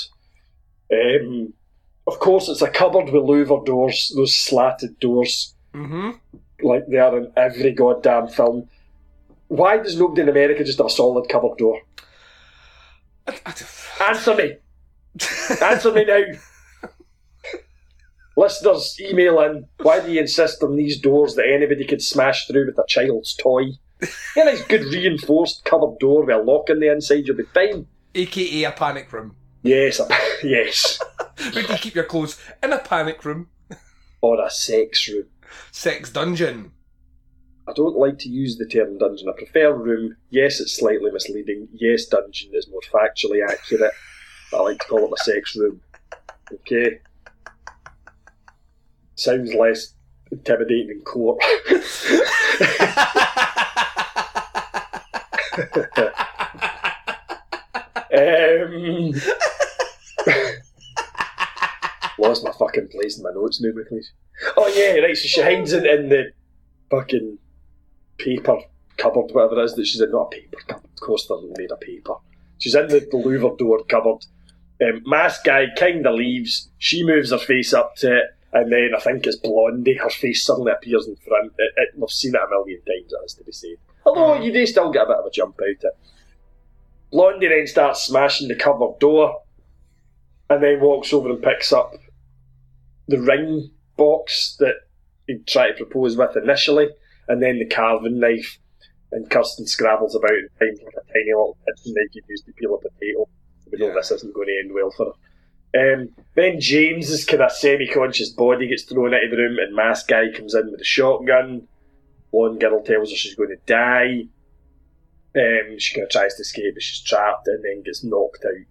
Of course, it's a cupboard with louver doors, those slatted doors, mm-hmm. like they are in every goddamn film. Why does nobody in America just have a solid cupboard door? Answer me. Answer me now. Listeners, email in. Why do you insist on these doors that anybody could smash through with a child's toy? Yeah, nice good reinforced covered door with a lock on the inside, you'll be fine. AKA a panic room. Yes, yes. Where do you keep your clothes? In a panic room. Or a sex room. Sex dungeon. I don't like to use the term dungeon. I prefer room. Yes, it's slightly misleading. Yes, dungeon is more factually accurate. But I like to call it a sex room. Okay. Sounds less intimidating in court. Lost my fucking place in my notes now, please. Oh yeah, right, so she hides it in the fucking paper cupboard, whatever it is that she's in. Not a paper cupboard, of course they're made of paper. She's in the Louvre door cupboard. Masked guy kinda leaves, she moves her face up to it, and then I think it's Blondie, her face suddenly appears in front. We've seen it a million times, that has to be said. Although you do still get a bit of a jump out of it. Blondie then starts smashing the cupboard door and then walks over and picks up the ring box that he tried to propose with initially, and then the carving knife, and Kirsten scrabbles about and finds like a tiny little kitchen knife you'd use to peel a potato. We know this isn't going to end well for her. Then James's kind of semi-conscious body gets thrown out of the room and Masked Guy comes in with a shotgun. Blonde girl tells her she's going to die. She kind of tries to escape, but she's trapped and then gets knocked out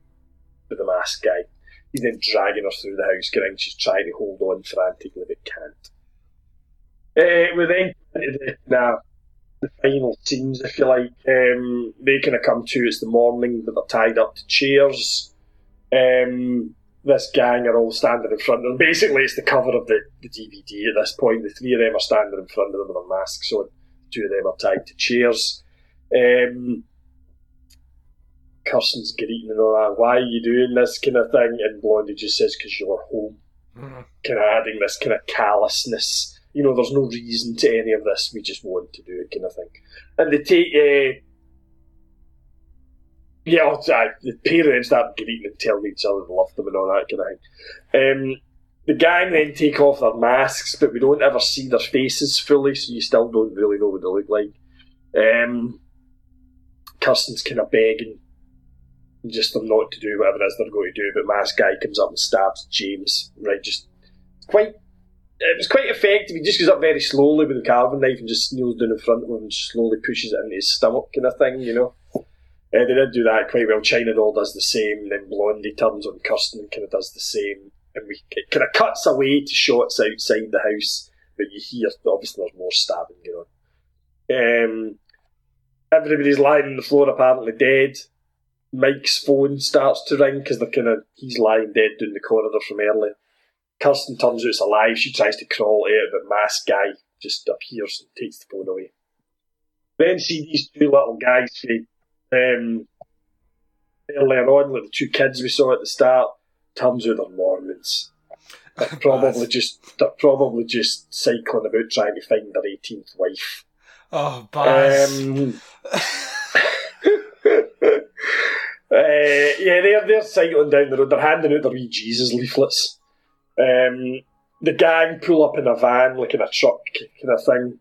by the Masked Guy. He's then dragging her through the house, and she's trying to hold on frantically but can't. We then come into the final scenes, if you like. They kind of come to, it's the morning, but they're tied up to chairs. This gang are all standing in front of them. Basically, it's the cover of the DVD at this point. The three of them are standing in front of them with their masks on. Two of them are tied to chairs. Kirsten's greeting and all that, why are you doing this kind of thing? And Blondie just says, because you were home. Mm. Kind of adding this kind of callousness. You know, there's no reason to any of this, we just want to do it kind of thing. And they take... the parents start greeting and telling each other they love them and all that kind of thing. The gang then take off their masks, but we don't ever see their faces fully, so you still don't really know what they look like. Kirsten's kind of begging just them not to do whatever it is they're going to do, but Masked Guy comes up and stabs James, right? It was quite effective. He just goes up very slowly with the carving knife and just kneels down in front of him and slowly pushes it into his stomach kind of thing, you know. They did do that quite well. China Doll does the same, then Blondie turns on Kirsten and kind of does the same, and it kind of cuts away to shots outside the house, but you hear, obviously, there's more stabbing going on. Everybody's lying on the floor, apparently dead. Mike's phone starts to ring because he's lying dead down the corridor from earlier. Kirsten turns out it's alive. She tries to crawl out, but Masked Guy just appears and takes the phone away. Then see these two little guys earlier on, like the two kids we saw at the start. Turns out they're Mormons. They're probably just cycling about trying to find their 18th wife. Oh, Baz. They're cycling down the road. They're handing out their wee Jesus leaflets. The gang pull up in a van, like in a truck kind of thing.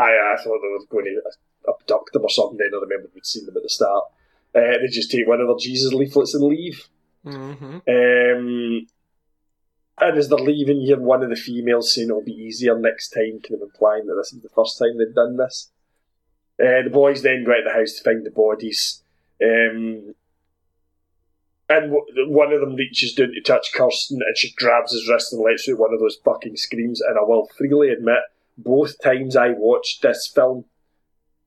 I thought they were going to abduct them or something. Then I remembered we'd seen them at the start. They just take one of their Jesus leaflets and leave. Mm-hmm. And as they're leaving, you hear one of the females saying it'll be easier next time, kind of implying that this is the first time they've done this. The boys then go out of the house to find the bodies. And one of them reaches down to touch Kirsten and she grabs his wrist and lets out one of those fucking screams. And I will freely admit, both times I watched this film,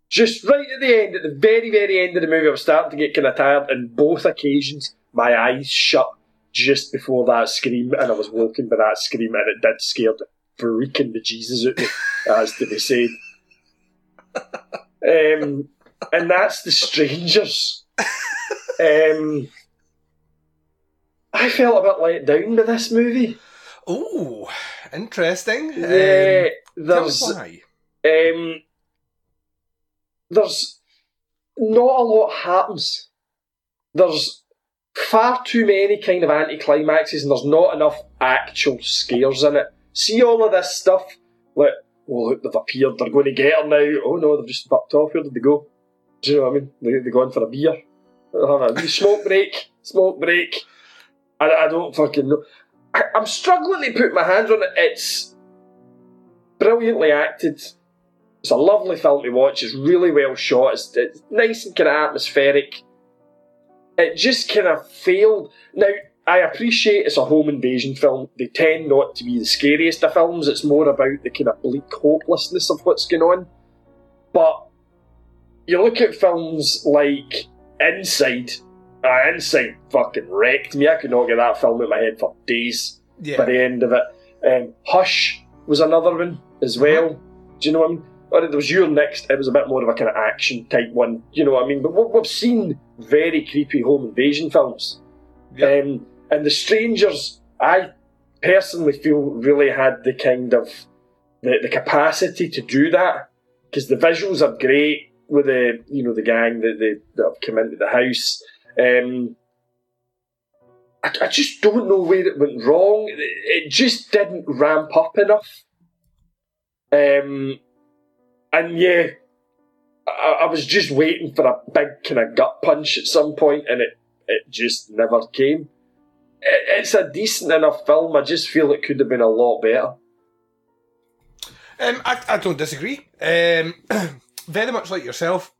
just right at the end, at the very, very end of the movie, I was starting to get kind of tired. And both occasions, my eyes shut just before that scream, and I was woken by that scream, and it did scare the freaking bejesus out of me, as to be said. And that's The Strangers. I felt a bit let down by this movie. Oh, interesting. There's not a lot happens. There's far too many kind of anticlimaxes, and there's not enough actual scares in it. See all of this stuff, like, oh look, they've appeared, they're going to get her now, oh no, they've just bucked off, where did they go? Do you know what I mean? They're going for a beer. Have a smoke break. I don't fucking know. I'm struggling to put my hands on it. It's brilliantly acted. It's a lovely film to watch. It's really well shot. It's nice and kind of atmospheric. It just kind of failed. Now, I appreciate it's a home invasion film. They tend not to be the scariest of films. It's more about the kind of bleak hopelessness of what's going on. But you look at films like Inside. Inside fucking wrecked me. I could not get that film out of my head for days by the end of it. Hush was another one as well. Mm-hmm. Do you know what I mean? Or there was You're Next. It was a bit more of a kind of action type one. You know what I mean? But we've seen very creepy home invasion films. Yep. And The Strangers, I personally feel really had the kind of the capacity to do that, because the visuals are great with the, you know, the gang that have come into the house. I just don't know where it went wrong. It just didn't ramp up enough. And yeah, I was just waiting for a big kind of gut punch at some point, and it just never came. It's a decent enough film. I just feel it could have been a lot better. I don't disagree. Very much like yourself,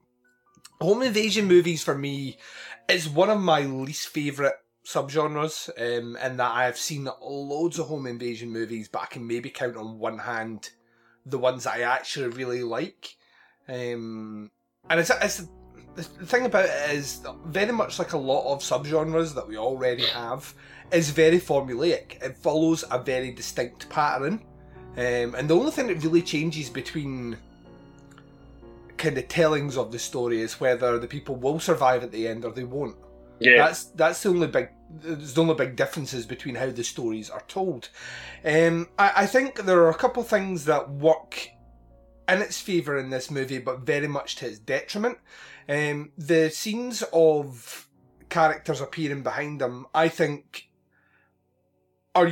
home invasion movies for me is one of my least favourite subgenres, in that I have seen loads of home invasion movies, but I can maybe count on one hand the ones that I actually really like. And it's the thing about it is, very much like a lot of subgenres that we already have, is very formulaic. It follows a very distinct pattern. And the only thing that really changes between kind of tellings of the story is whether the people will survive at the end or they won't. Yeah. That's the only big differences between how the stories are told. I think there are a couple things that work in its favour in this movie, but very much to its detriment. The scenes of characters appearing behind them, I think, are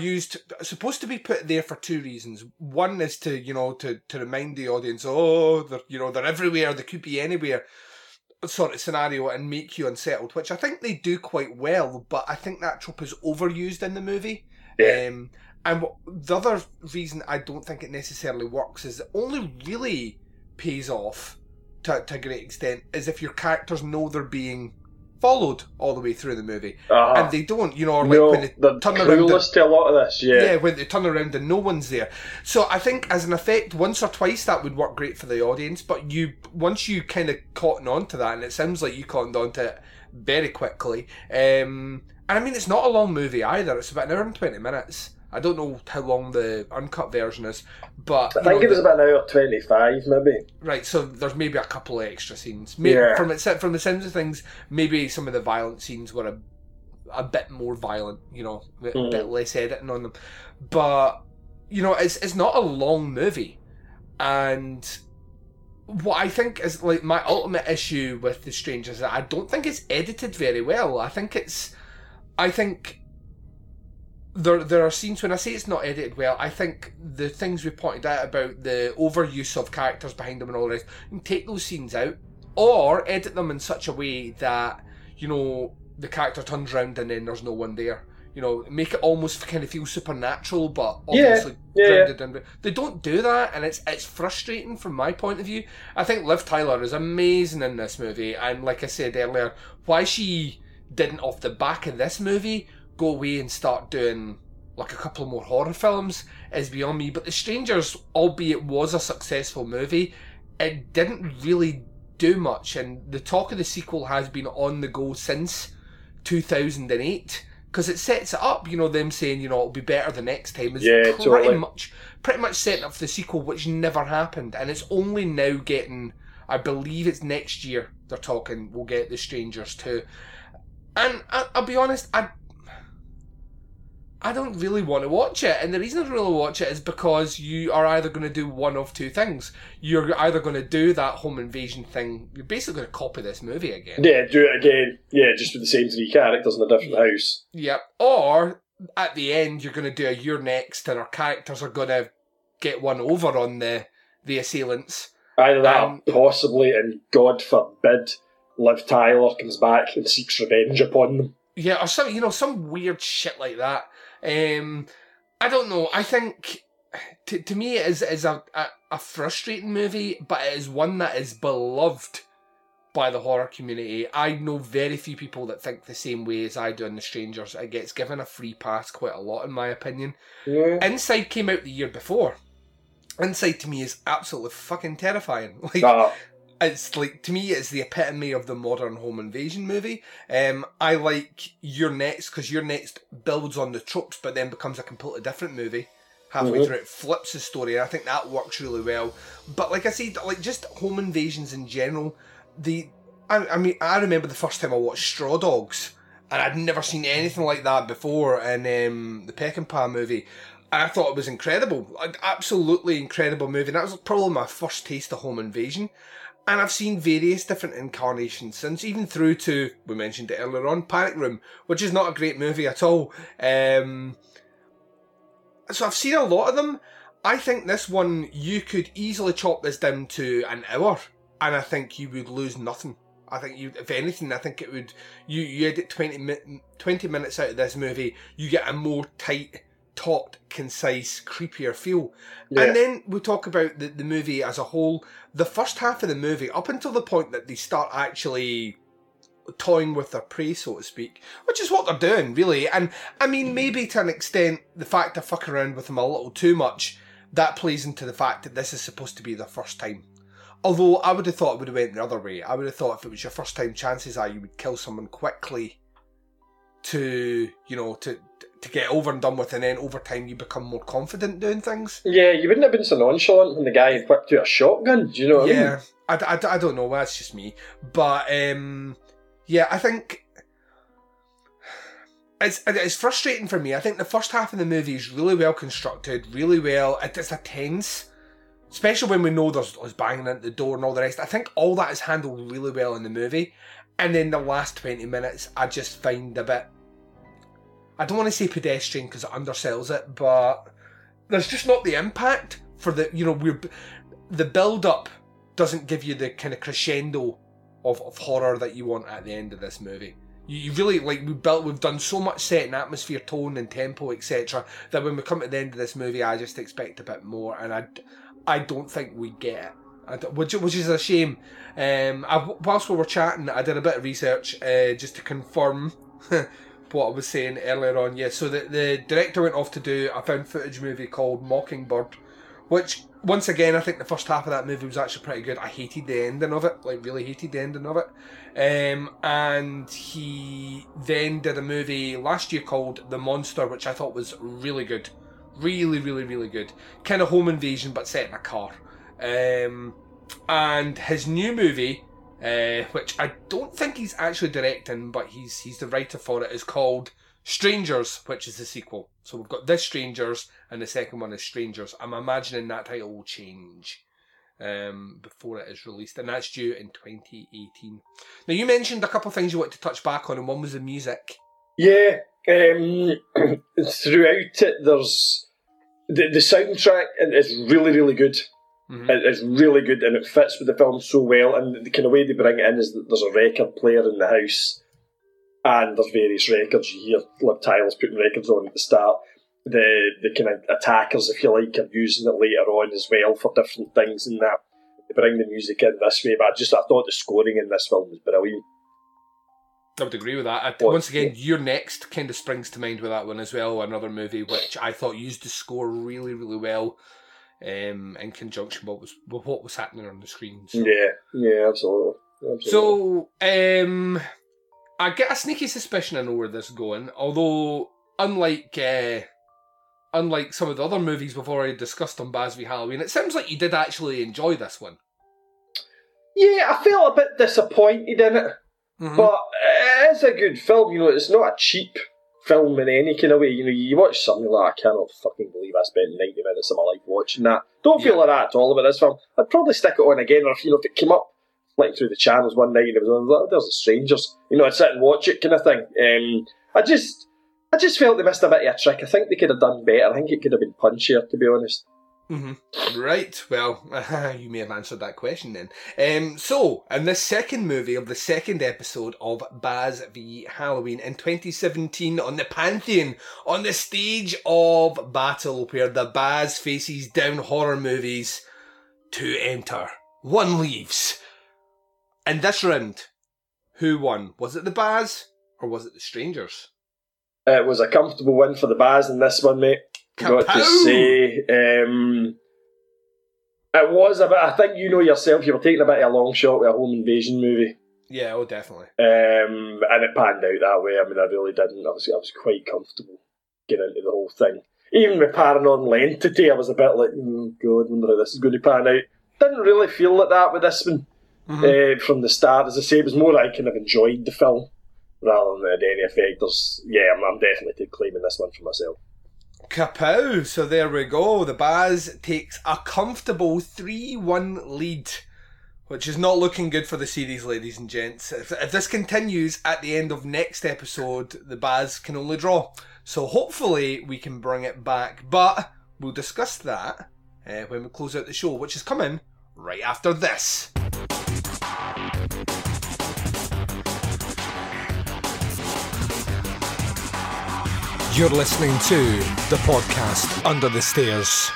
supposed to be put there for two reasons. One is to, you know, to remind the audience, oh, they're everywhere, they could be anywhere, sort of scenario, and make you unsettled, which I think they do quite well, but I think that trope is overused in the movie. Yeah. And the other reason I don't think it necessarily works is it only really pays off to a great extent is if your characters know they're being followed all the way through the movie. Uh-huh. And they don't, you know, or no, like when they turn around and, to a lot of this, yeah. Yeah, when they turn around and no one's there. So I think as an effect, once or twice that would work great for the audience, but once you kind of cotton on to that, and it sounds like you cottoned on to it very quickly, and I mean it's not a long movie either, it's about an hour and 20 minutes. I don't know how long the uncut version is, but I think it was about an hour 25, maybe. Right, so there's maybe a couple of extra scenes. Maybe, yeah. From the sounds of things, maybe some of the violent scenes were a bit more violent, you know, a bit less editing on them. But you know, it's not a long movie, and what I think is like my ultimate issue with The Strangers is that I don't think it's edited very well. I think. There are scenes, when I say it's not edited well, I think the things we pointed out about the overuse of characters behind them and all the rest, you can take those scenes out or edit them in such a way that, you know, the character turns around and then there's no one there. You know, make it almost kind of feel supernatural, but obviously grounded in. They don't do that, and it's frustrating from my point of view. I think Liv Tyler is amazing in this movie, and like I said earlier, why she didn't off the back of this movie go away and start doing like a couple more horror films is beyond me. But The Strangers, albeit was a successful movie, it didn't really do much, and the talk of the sequel has been on the go since 2008, because it sets it up, you know, them saying, you know, it'll be better the next time is pretty much setting up for the sequel, which never happened, and it's only now getting, I believe it's next year they're talking we'll get The Strangers 2. And I'll be honest, I I don't really want to watch it. And the reason I don't really watch it is because you are either going to do one of two things. You're either going to do that home invasion thing. You're basically going to copy this movie again. Yeah, do it again. Yeah, just with the same three characters in a different house. Yep. Or at the end, you're going to do a You're Next, and our characters are going to get one over on the assailants. Either that, possibly, and God forbid, Liv Tyler comes back and seeks revenge upon them. Yeah, or some, you know, some weird shit like that. I don't know. I think to me it is a frustrating movie, but it is one that is beloved by the horror community. I know very few people that think the same way as I do in The Strangers. It gets given a free pass quite a lot, in my opinion. Yeah. Inside came out the year before. Inside to me is absolutely fucking terrifying. Like, it's like, to me, it's the epitome of the modern home invasion movie. I like You're Next because You're Next builds on the tropes, but then becomes a completely different movie. Halfway through, it flips the story, and I think that works really well. But like I said, like just home invasions in general, I mean, I remember the first time I watched Straw Dogs, and I'd never seen anything like that before in the Peckinpah movie. I thought it was incredible, an absolutely incredible movie. And that was probably my first taste of home invasion. And I've seen various different incarnations since, even through to, we mentioned it earlier on, Panic Room, which is not a great movie at all. So I've seen a lot of them. I think this one, you could easily chop this down to an hour, and I think you would lose nothing. I think you, if anything, I think it would, you edit 20 minutes out of this movie, you get a more tight, taut, concise, creepier feel. Yeah. And then we talk about the movie as a whole. The first half of the movie, up until the point that they start actually toying with their prey, so to speak, which is what they're doing, really. And, I mean, maybe to an extent, the fact I fuck around with them a little too much, that plays into the fact that this is supposed to be their first time. Although, I would have thought it would have went the other way. I would have thought if it was your first time, chances are you would kill someone quickly to, you know, to get over and done with, and then over time you become more confident doing things. Yeah, you wouldn't have been so nonchalant when the guy had whipped out a shotgun, do you know what I mean? Yeah, I don't know, that's just me. But, yeah, I think it's frustrating for me. I think the first half of the movie is really well constructed, really well, it's a tense, especially when we know there's banging at the door and all the rest. I think all that is handled really well in the movie, and then the last 20 minutes I just find a bit, I don't want to say pedestrian because it undersells it, but there's just not the impact for the, you know, the build-up doesn't give you the kind of crescendo of horror that you want at the end of this movie. You really, like, we've done so much setting atmosphere, tone and tempo, etc., that when we come to the end of this movie, I just expect a bit more, and I don't think we get it. Which is a shame. Whilst we were chatting, I did a bit of research just to confirm what I was saying earlier on. Yeah, so the director went off to do a found footage movie called Mockingbird, which, once again, I think the first half of that movie was actually pretty good. I hated the ending of it, like, really hated the ending of it. And he then did a movie last year called The Monster, which I thought was really good. Really, really, really good. Kind of home invasion, but set in a car. And his new movie, which I don't think he's actually directing, but he's the writer for it, is called Strangers, which is the sequel. So we've got this Strangers, and the second one is Strangers. I'm imagining that title will change before it is released, and that's due in 2018. Now, you mentioned a couple of things you wanted to touch back on, and one was the music. Yeah, throughout it, there's the soundtrack is really, really good. Mm-hmm. It's really good, and it fits with the film so well, and the kind of way they bring it in is that there's a record player in the house, and there's various records. You hear Liv Tyler's putting records on at the start. The kind of attackers, if you like, are using it later on as well for different things and that. They bring the music in this way, but I thought the scoring in this film was brilliant. I would agree with that. Once again, You're Next kind of springs to mind with that one as well, another movie which I thought used the score really, really well. In conjunction with what was happening on the screen. So. Yeah, absolutely. So, I get a sneaky suspicion I know where this is going, although, unlike some of the other movies we've already discussed on Baz v Halloween, it seems like you did actually enjoy this one. Yeah, I felt a bit disappointed in it, but it is a good film, you know, it's not a cheap film in any kind of way. You know, you watch something like, I cannot fucking believe I spent 90 minutes of my life watching that. Don't feel like that at all about this film. I'd probably stick it on again, or if, you know, if it came up like through the channels one night and it was on, like, there's The Strangers. You know, I'd sit and watch it kind of thing. I just felt they missed a bit of a trick. I think they could have done better. I think it could have been punchier, to be honest. Mm-hmm. Right, well, you may have answered that question then. So, in the second movie of the second episode of Baz v Halloween in 2017 on the Pantheon, on the stage of battle where the Baz faces down horror movies, two enter, one leaves. In this round, who won? Was it the Baz or was it the Strangers? It was a comfortable win for the Baz in this one, mate. Kapow! Got to say, it was a bit, I think, you know yourself, you were taking a bit of a long shot with a home invasion movie. Yeah, oh, definitely. And it panned out that way. I mean, I really didn't. I was quite comfortable getting into the whole thing. Even with Paranormal Entity, I was a bit like, oh, God, I wonder how this is going to pan out. Didn't really feel like that with this one from the start. As I say, it was more like I kind of enjoyed the film rather than it had any effect. I'm definitely claiming this one for myself. Kapow! So there we go. The Baz takes a comfortable 3-1 lead, which is not looking good for the series, ladies and gents. If this continues at the end of next episode, the Baz can only draw. So hopefully we can bring it back, but we'll discuss that when we close out the show, which is coming right after this. You're listening to the podcast Under the Stairs.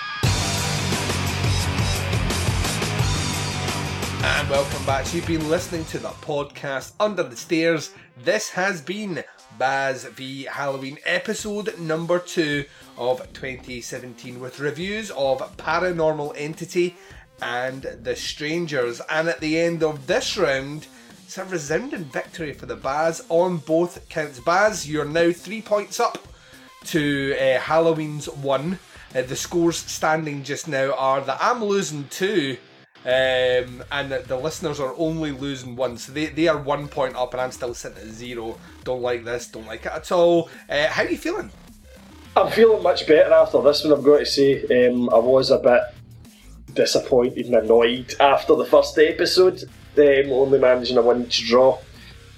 And welcome back. So you've been listening to the podcast Under the Stairs. This has been Baz v Halloween, episode number 2 of 2017, with reviews of Paranormal Entity and The Strangers. And at the end of this round, it's a resounding victory for the Baz on both counts. Baz, you're now 3 points up to Halloween's 1. The scores standing just now are that I'm losing 2, and that the listeners are only losing 1. So they are 1 point up and I'm still sitting at 0. Don't like this, don't like it at all. How are you feeling? I'm feeling much better after this one, I've got to say. I was a bit disappointed and annoyed after the first episode, only managing a 1-1 draw.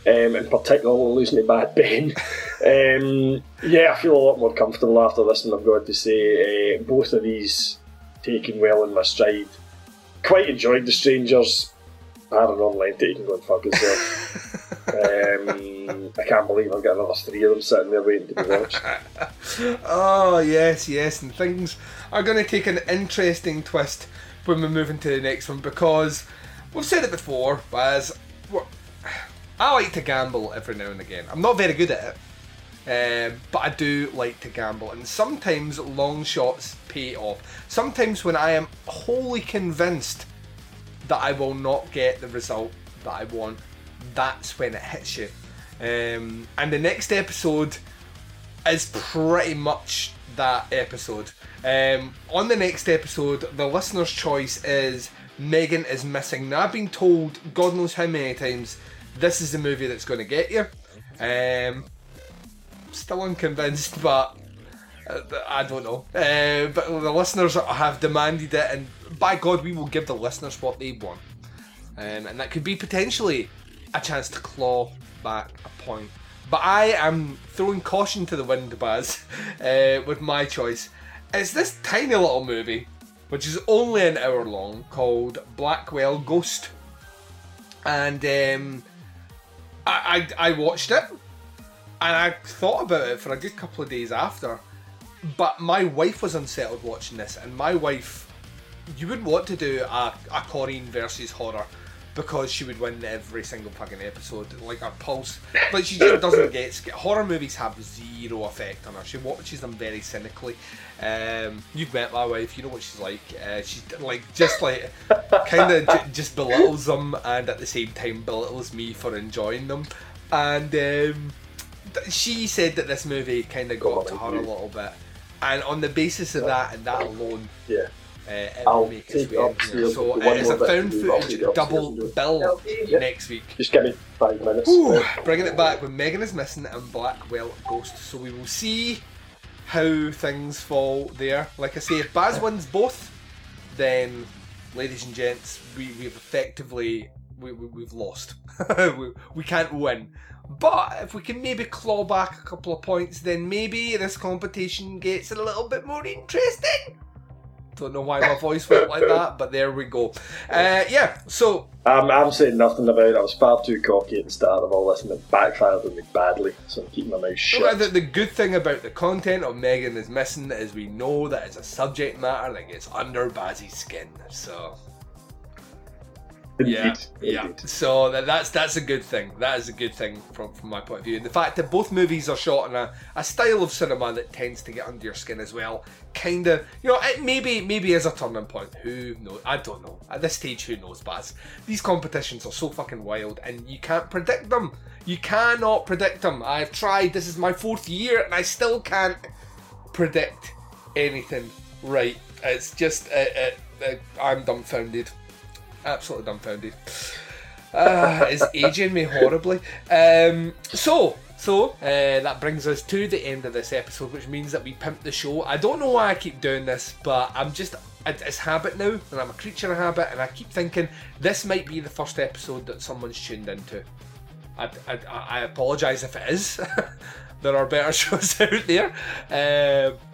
In particular, losing to Bad Ben. I feel a lot more comfortable after this, and I've got to say, both of these taken well in my stride. Quite enjoyed The Strangers. Paranormal Entity can go and fuck itself. I can't believe I've got another 3 of them sitting there waiting to be watched. Oh, yes, and things are going to take an interesting twist when we move into the next one, because we've said it before, Baz, I like to gamble every now and again. I'm not very good at it, but I do like to gamble. And sometimes long shots pay off. Sometimes when I am wholly convinced that I will not get the result that I want, that's when it hits you. And the next episode is pretty much that episode. On the next episode, the listener's choice is Megan is Missing. Now, I've been told God knows how many times this is the movie that's going to get you. Still unconvinced, but I don't know. But the listeners have demanded it, and by God, we will give the listeners what they want. And that could be potentially a chance to claw back a point. But I am throwing caution to the wind, Baz, with my choice. It's this tiny little movie, which is only an hour long, called Blackwell Ghost. And I watched it, and I thought about it for a good couple of days after, but my wife was unsettled watching this, and my wife, you wouldn't want to do a Korean versus horror, because she would win every single fucking episode, like her pulse, but she just doesn't get scared. Horror movies have zero effect on her, she watches them very cynically. You've met my wife, you know what she's like. She's like, just like, kind of just belittles them, and at the same time belittles me for enjoying them. And she said that this movie kind of got to her a little bit, and on the basis of that and that alone, I'll make its way in here. So it's a found footage double bill next week. Just give me 5 minutes. Ooh, bringing it back with Megan is Missing and Blackwell Ghost. So we will see how things fall there. Like I say, if Baz wins both, then, ladies and gents, we've lost. we can't win. But if we can maybe claw back a couple of points, then maybe this competition gets a little bit more interesting. Don't know why my voice went like that, but there we go. Yeah, so... I'm saying nothing about it. I was far too cocky at the start of all this, and it backfired on me badly, so I'm keeping my mouth shut. The good thing about the content of Megan is Missing is we know that it's a subject matter that gets under Bazzy's skin, so... Indeed. So that's a good thing. That is a good thing from my point of view. And the fact that both movies are shot in a style of cinema that tends to get under your skin as well, kind of, you know, it maybe is a turning point. Who knows? I don't know. At this stage, who knows, Baz? These competitions are so fucking wild, and you can't predict them. You cannot predict them. I've tried. This is my 4th year, and I still can't predict anything right. It's just I'm dumbfounded. Absolutely dumbfounded. It's aging me horribly. So that brings us to the end of this episode, which means that we pimp the show. I don't know why I keep doing this, but I'm just, it's habit now, and I'm a creature of habit, and I keep thinking this might be the first episode that someone's tuned into. I apologise if it is. There are better shows out there.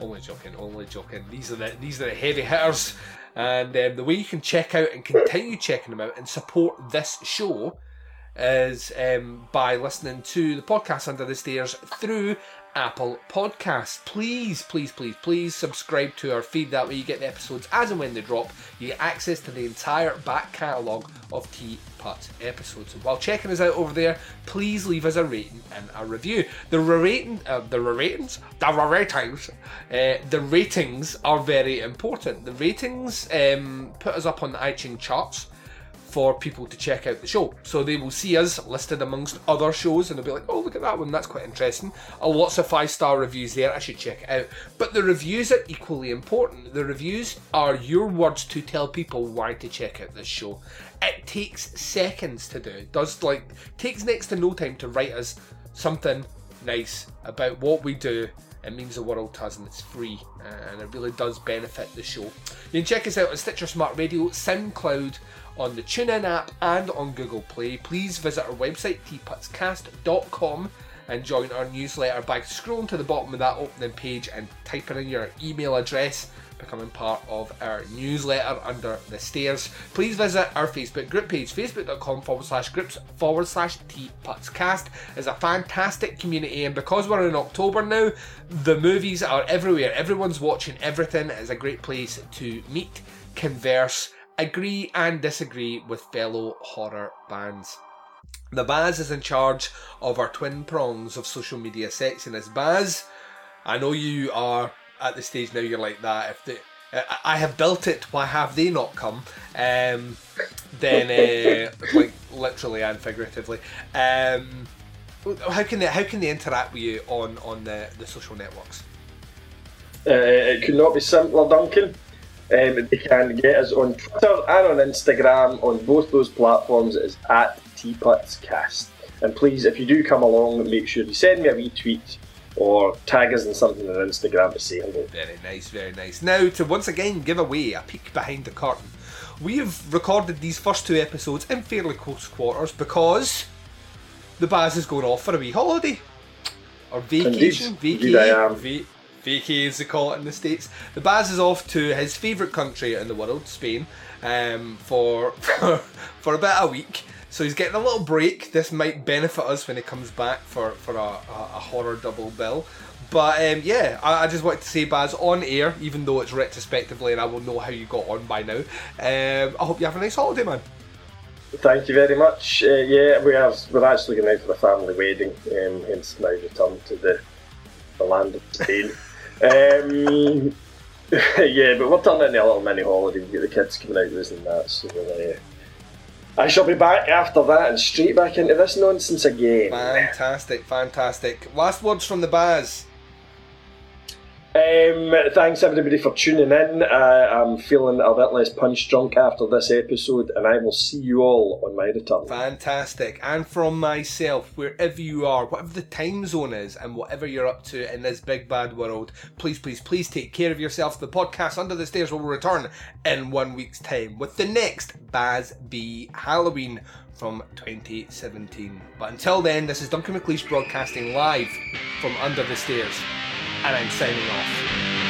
Only joking. These are the heavy hitters. And the way you can check out and continue checking them out and support this show is by listening to the podcast Under the Stairs through Apple Podcasts. Please subscribe to our feed. That way you get the episodes as and when they drop. You get access to the entire back catalogue of Teapot's episodes. And while checking us out over there, please leave us a rating and a review. The ratings are very important. The ratings put us up on the iTunes charts for people to check out the show. So they will see us listed amongst other shows and they'll be like, oh, look at that one, that's quite interesting. Lots of 5-star reviews there, I should check it out. But the reviews are equally important. The reviews are your words to tell people why to check out this show. It takes seconds to do. It does, takes next to no time to write us something nice about what we do. It means the world to us, and it's free, and it really does benefit the show. You can check us out on Stitcher Smart Radio, SoundCloud, on the TuneIn app and on Google Play. Please visit our website, teapotscast.com, and join our newsletter by scrolling to the bottom of that opening page and typing in your email address, becoming part of our newsletter Under the Stairs. Please visit our Facebook group page, facebook.com/groups/teapotscast. It's a fantastic community, and because we're in October now, the movies are everywhere. Everyone's watching everything. It's a great place to meet, converse, agree and disagree with fellow horror fans. The Baz is in charge of our twin prongs of social media sexiness. Baz, I know you are at the stage now, you're like that. I have built it, why have they not come? Then, literally and figuratively. How can they interact with you on the social networks? It could not be simpler, Duncan. They can get us on Twitter and on Instagram. On both those platforms, it is at TeapotsCast. And please, if you do come along, make sure you send me a wee tweet or tag us in something on Instagram to say hello. Very nice. Now, to once again give away a peek behind the curtain, we have recorded these first 2 episodes in fairly close quarters because the Baz is going off for a wee holiday. Or vacation. Indeed I am. Vacay, as they call it in the States. The Baz is off to his favourite country in the world, Spain, for about a week. So he's getting a little break. This might benefit us when he comes back for a horror double bill. But I just wanted to say, Baz, on air, even though it's retrospectively and I will know how you got on by now, I hope you have a nice holiday, man. Thank you very much. We're actually going out for a family wedding, hence now returned to the land of Spain. But we're turning into a little mini holiday. We get the kids coming out with us and that, so I shall be back after that and straight back into this nonsense again. Fantastic. Last words from the Baz. Thanks everybody for tuning in. I'm feeling a bit less punch drunk after this episode, and I will see you all on my return. Fantastic. And from myself, wherever you are, whatever the time zone is and whatever you're up to in this big bad world, please, please, please take care of yourself. The podcast Under the Stairs will return in 1 week's time with the next Baz B Halloween from 2017. But until then, this is Duncan McLeish broadcasting live from Under the Stairs, and I'm signing off.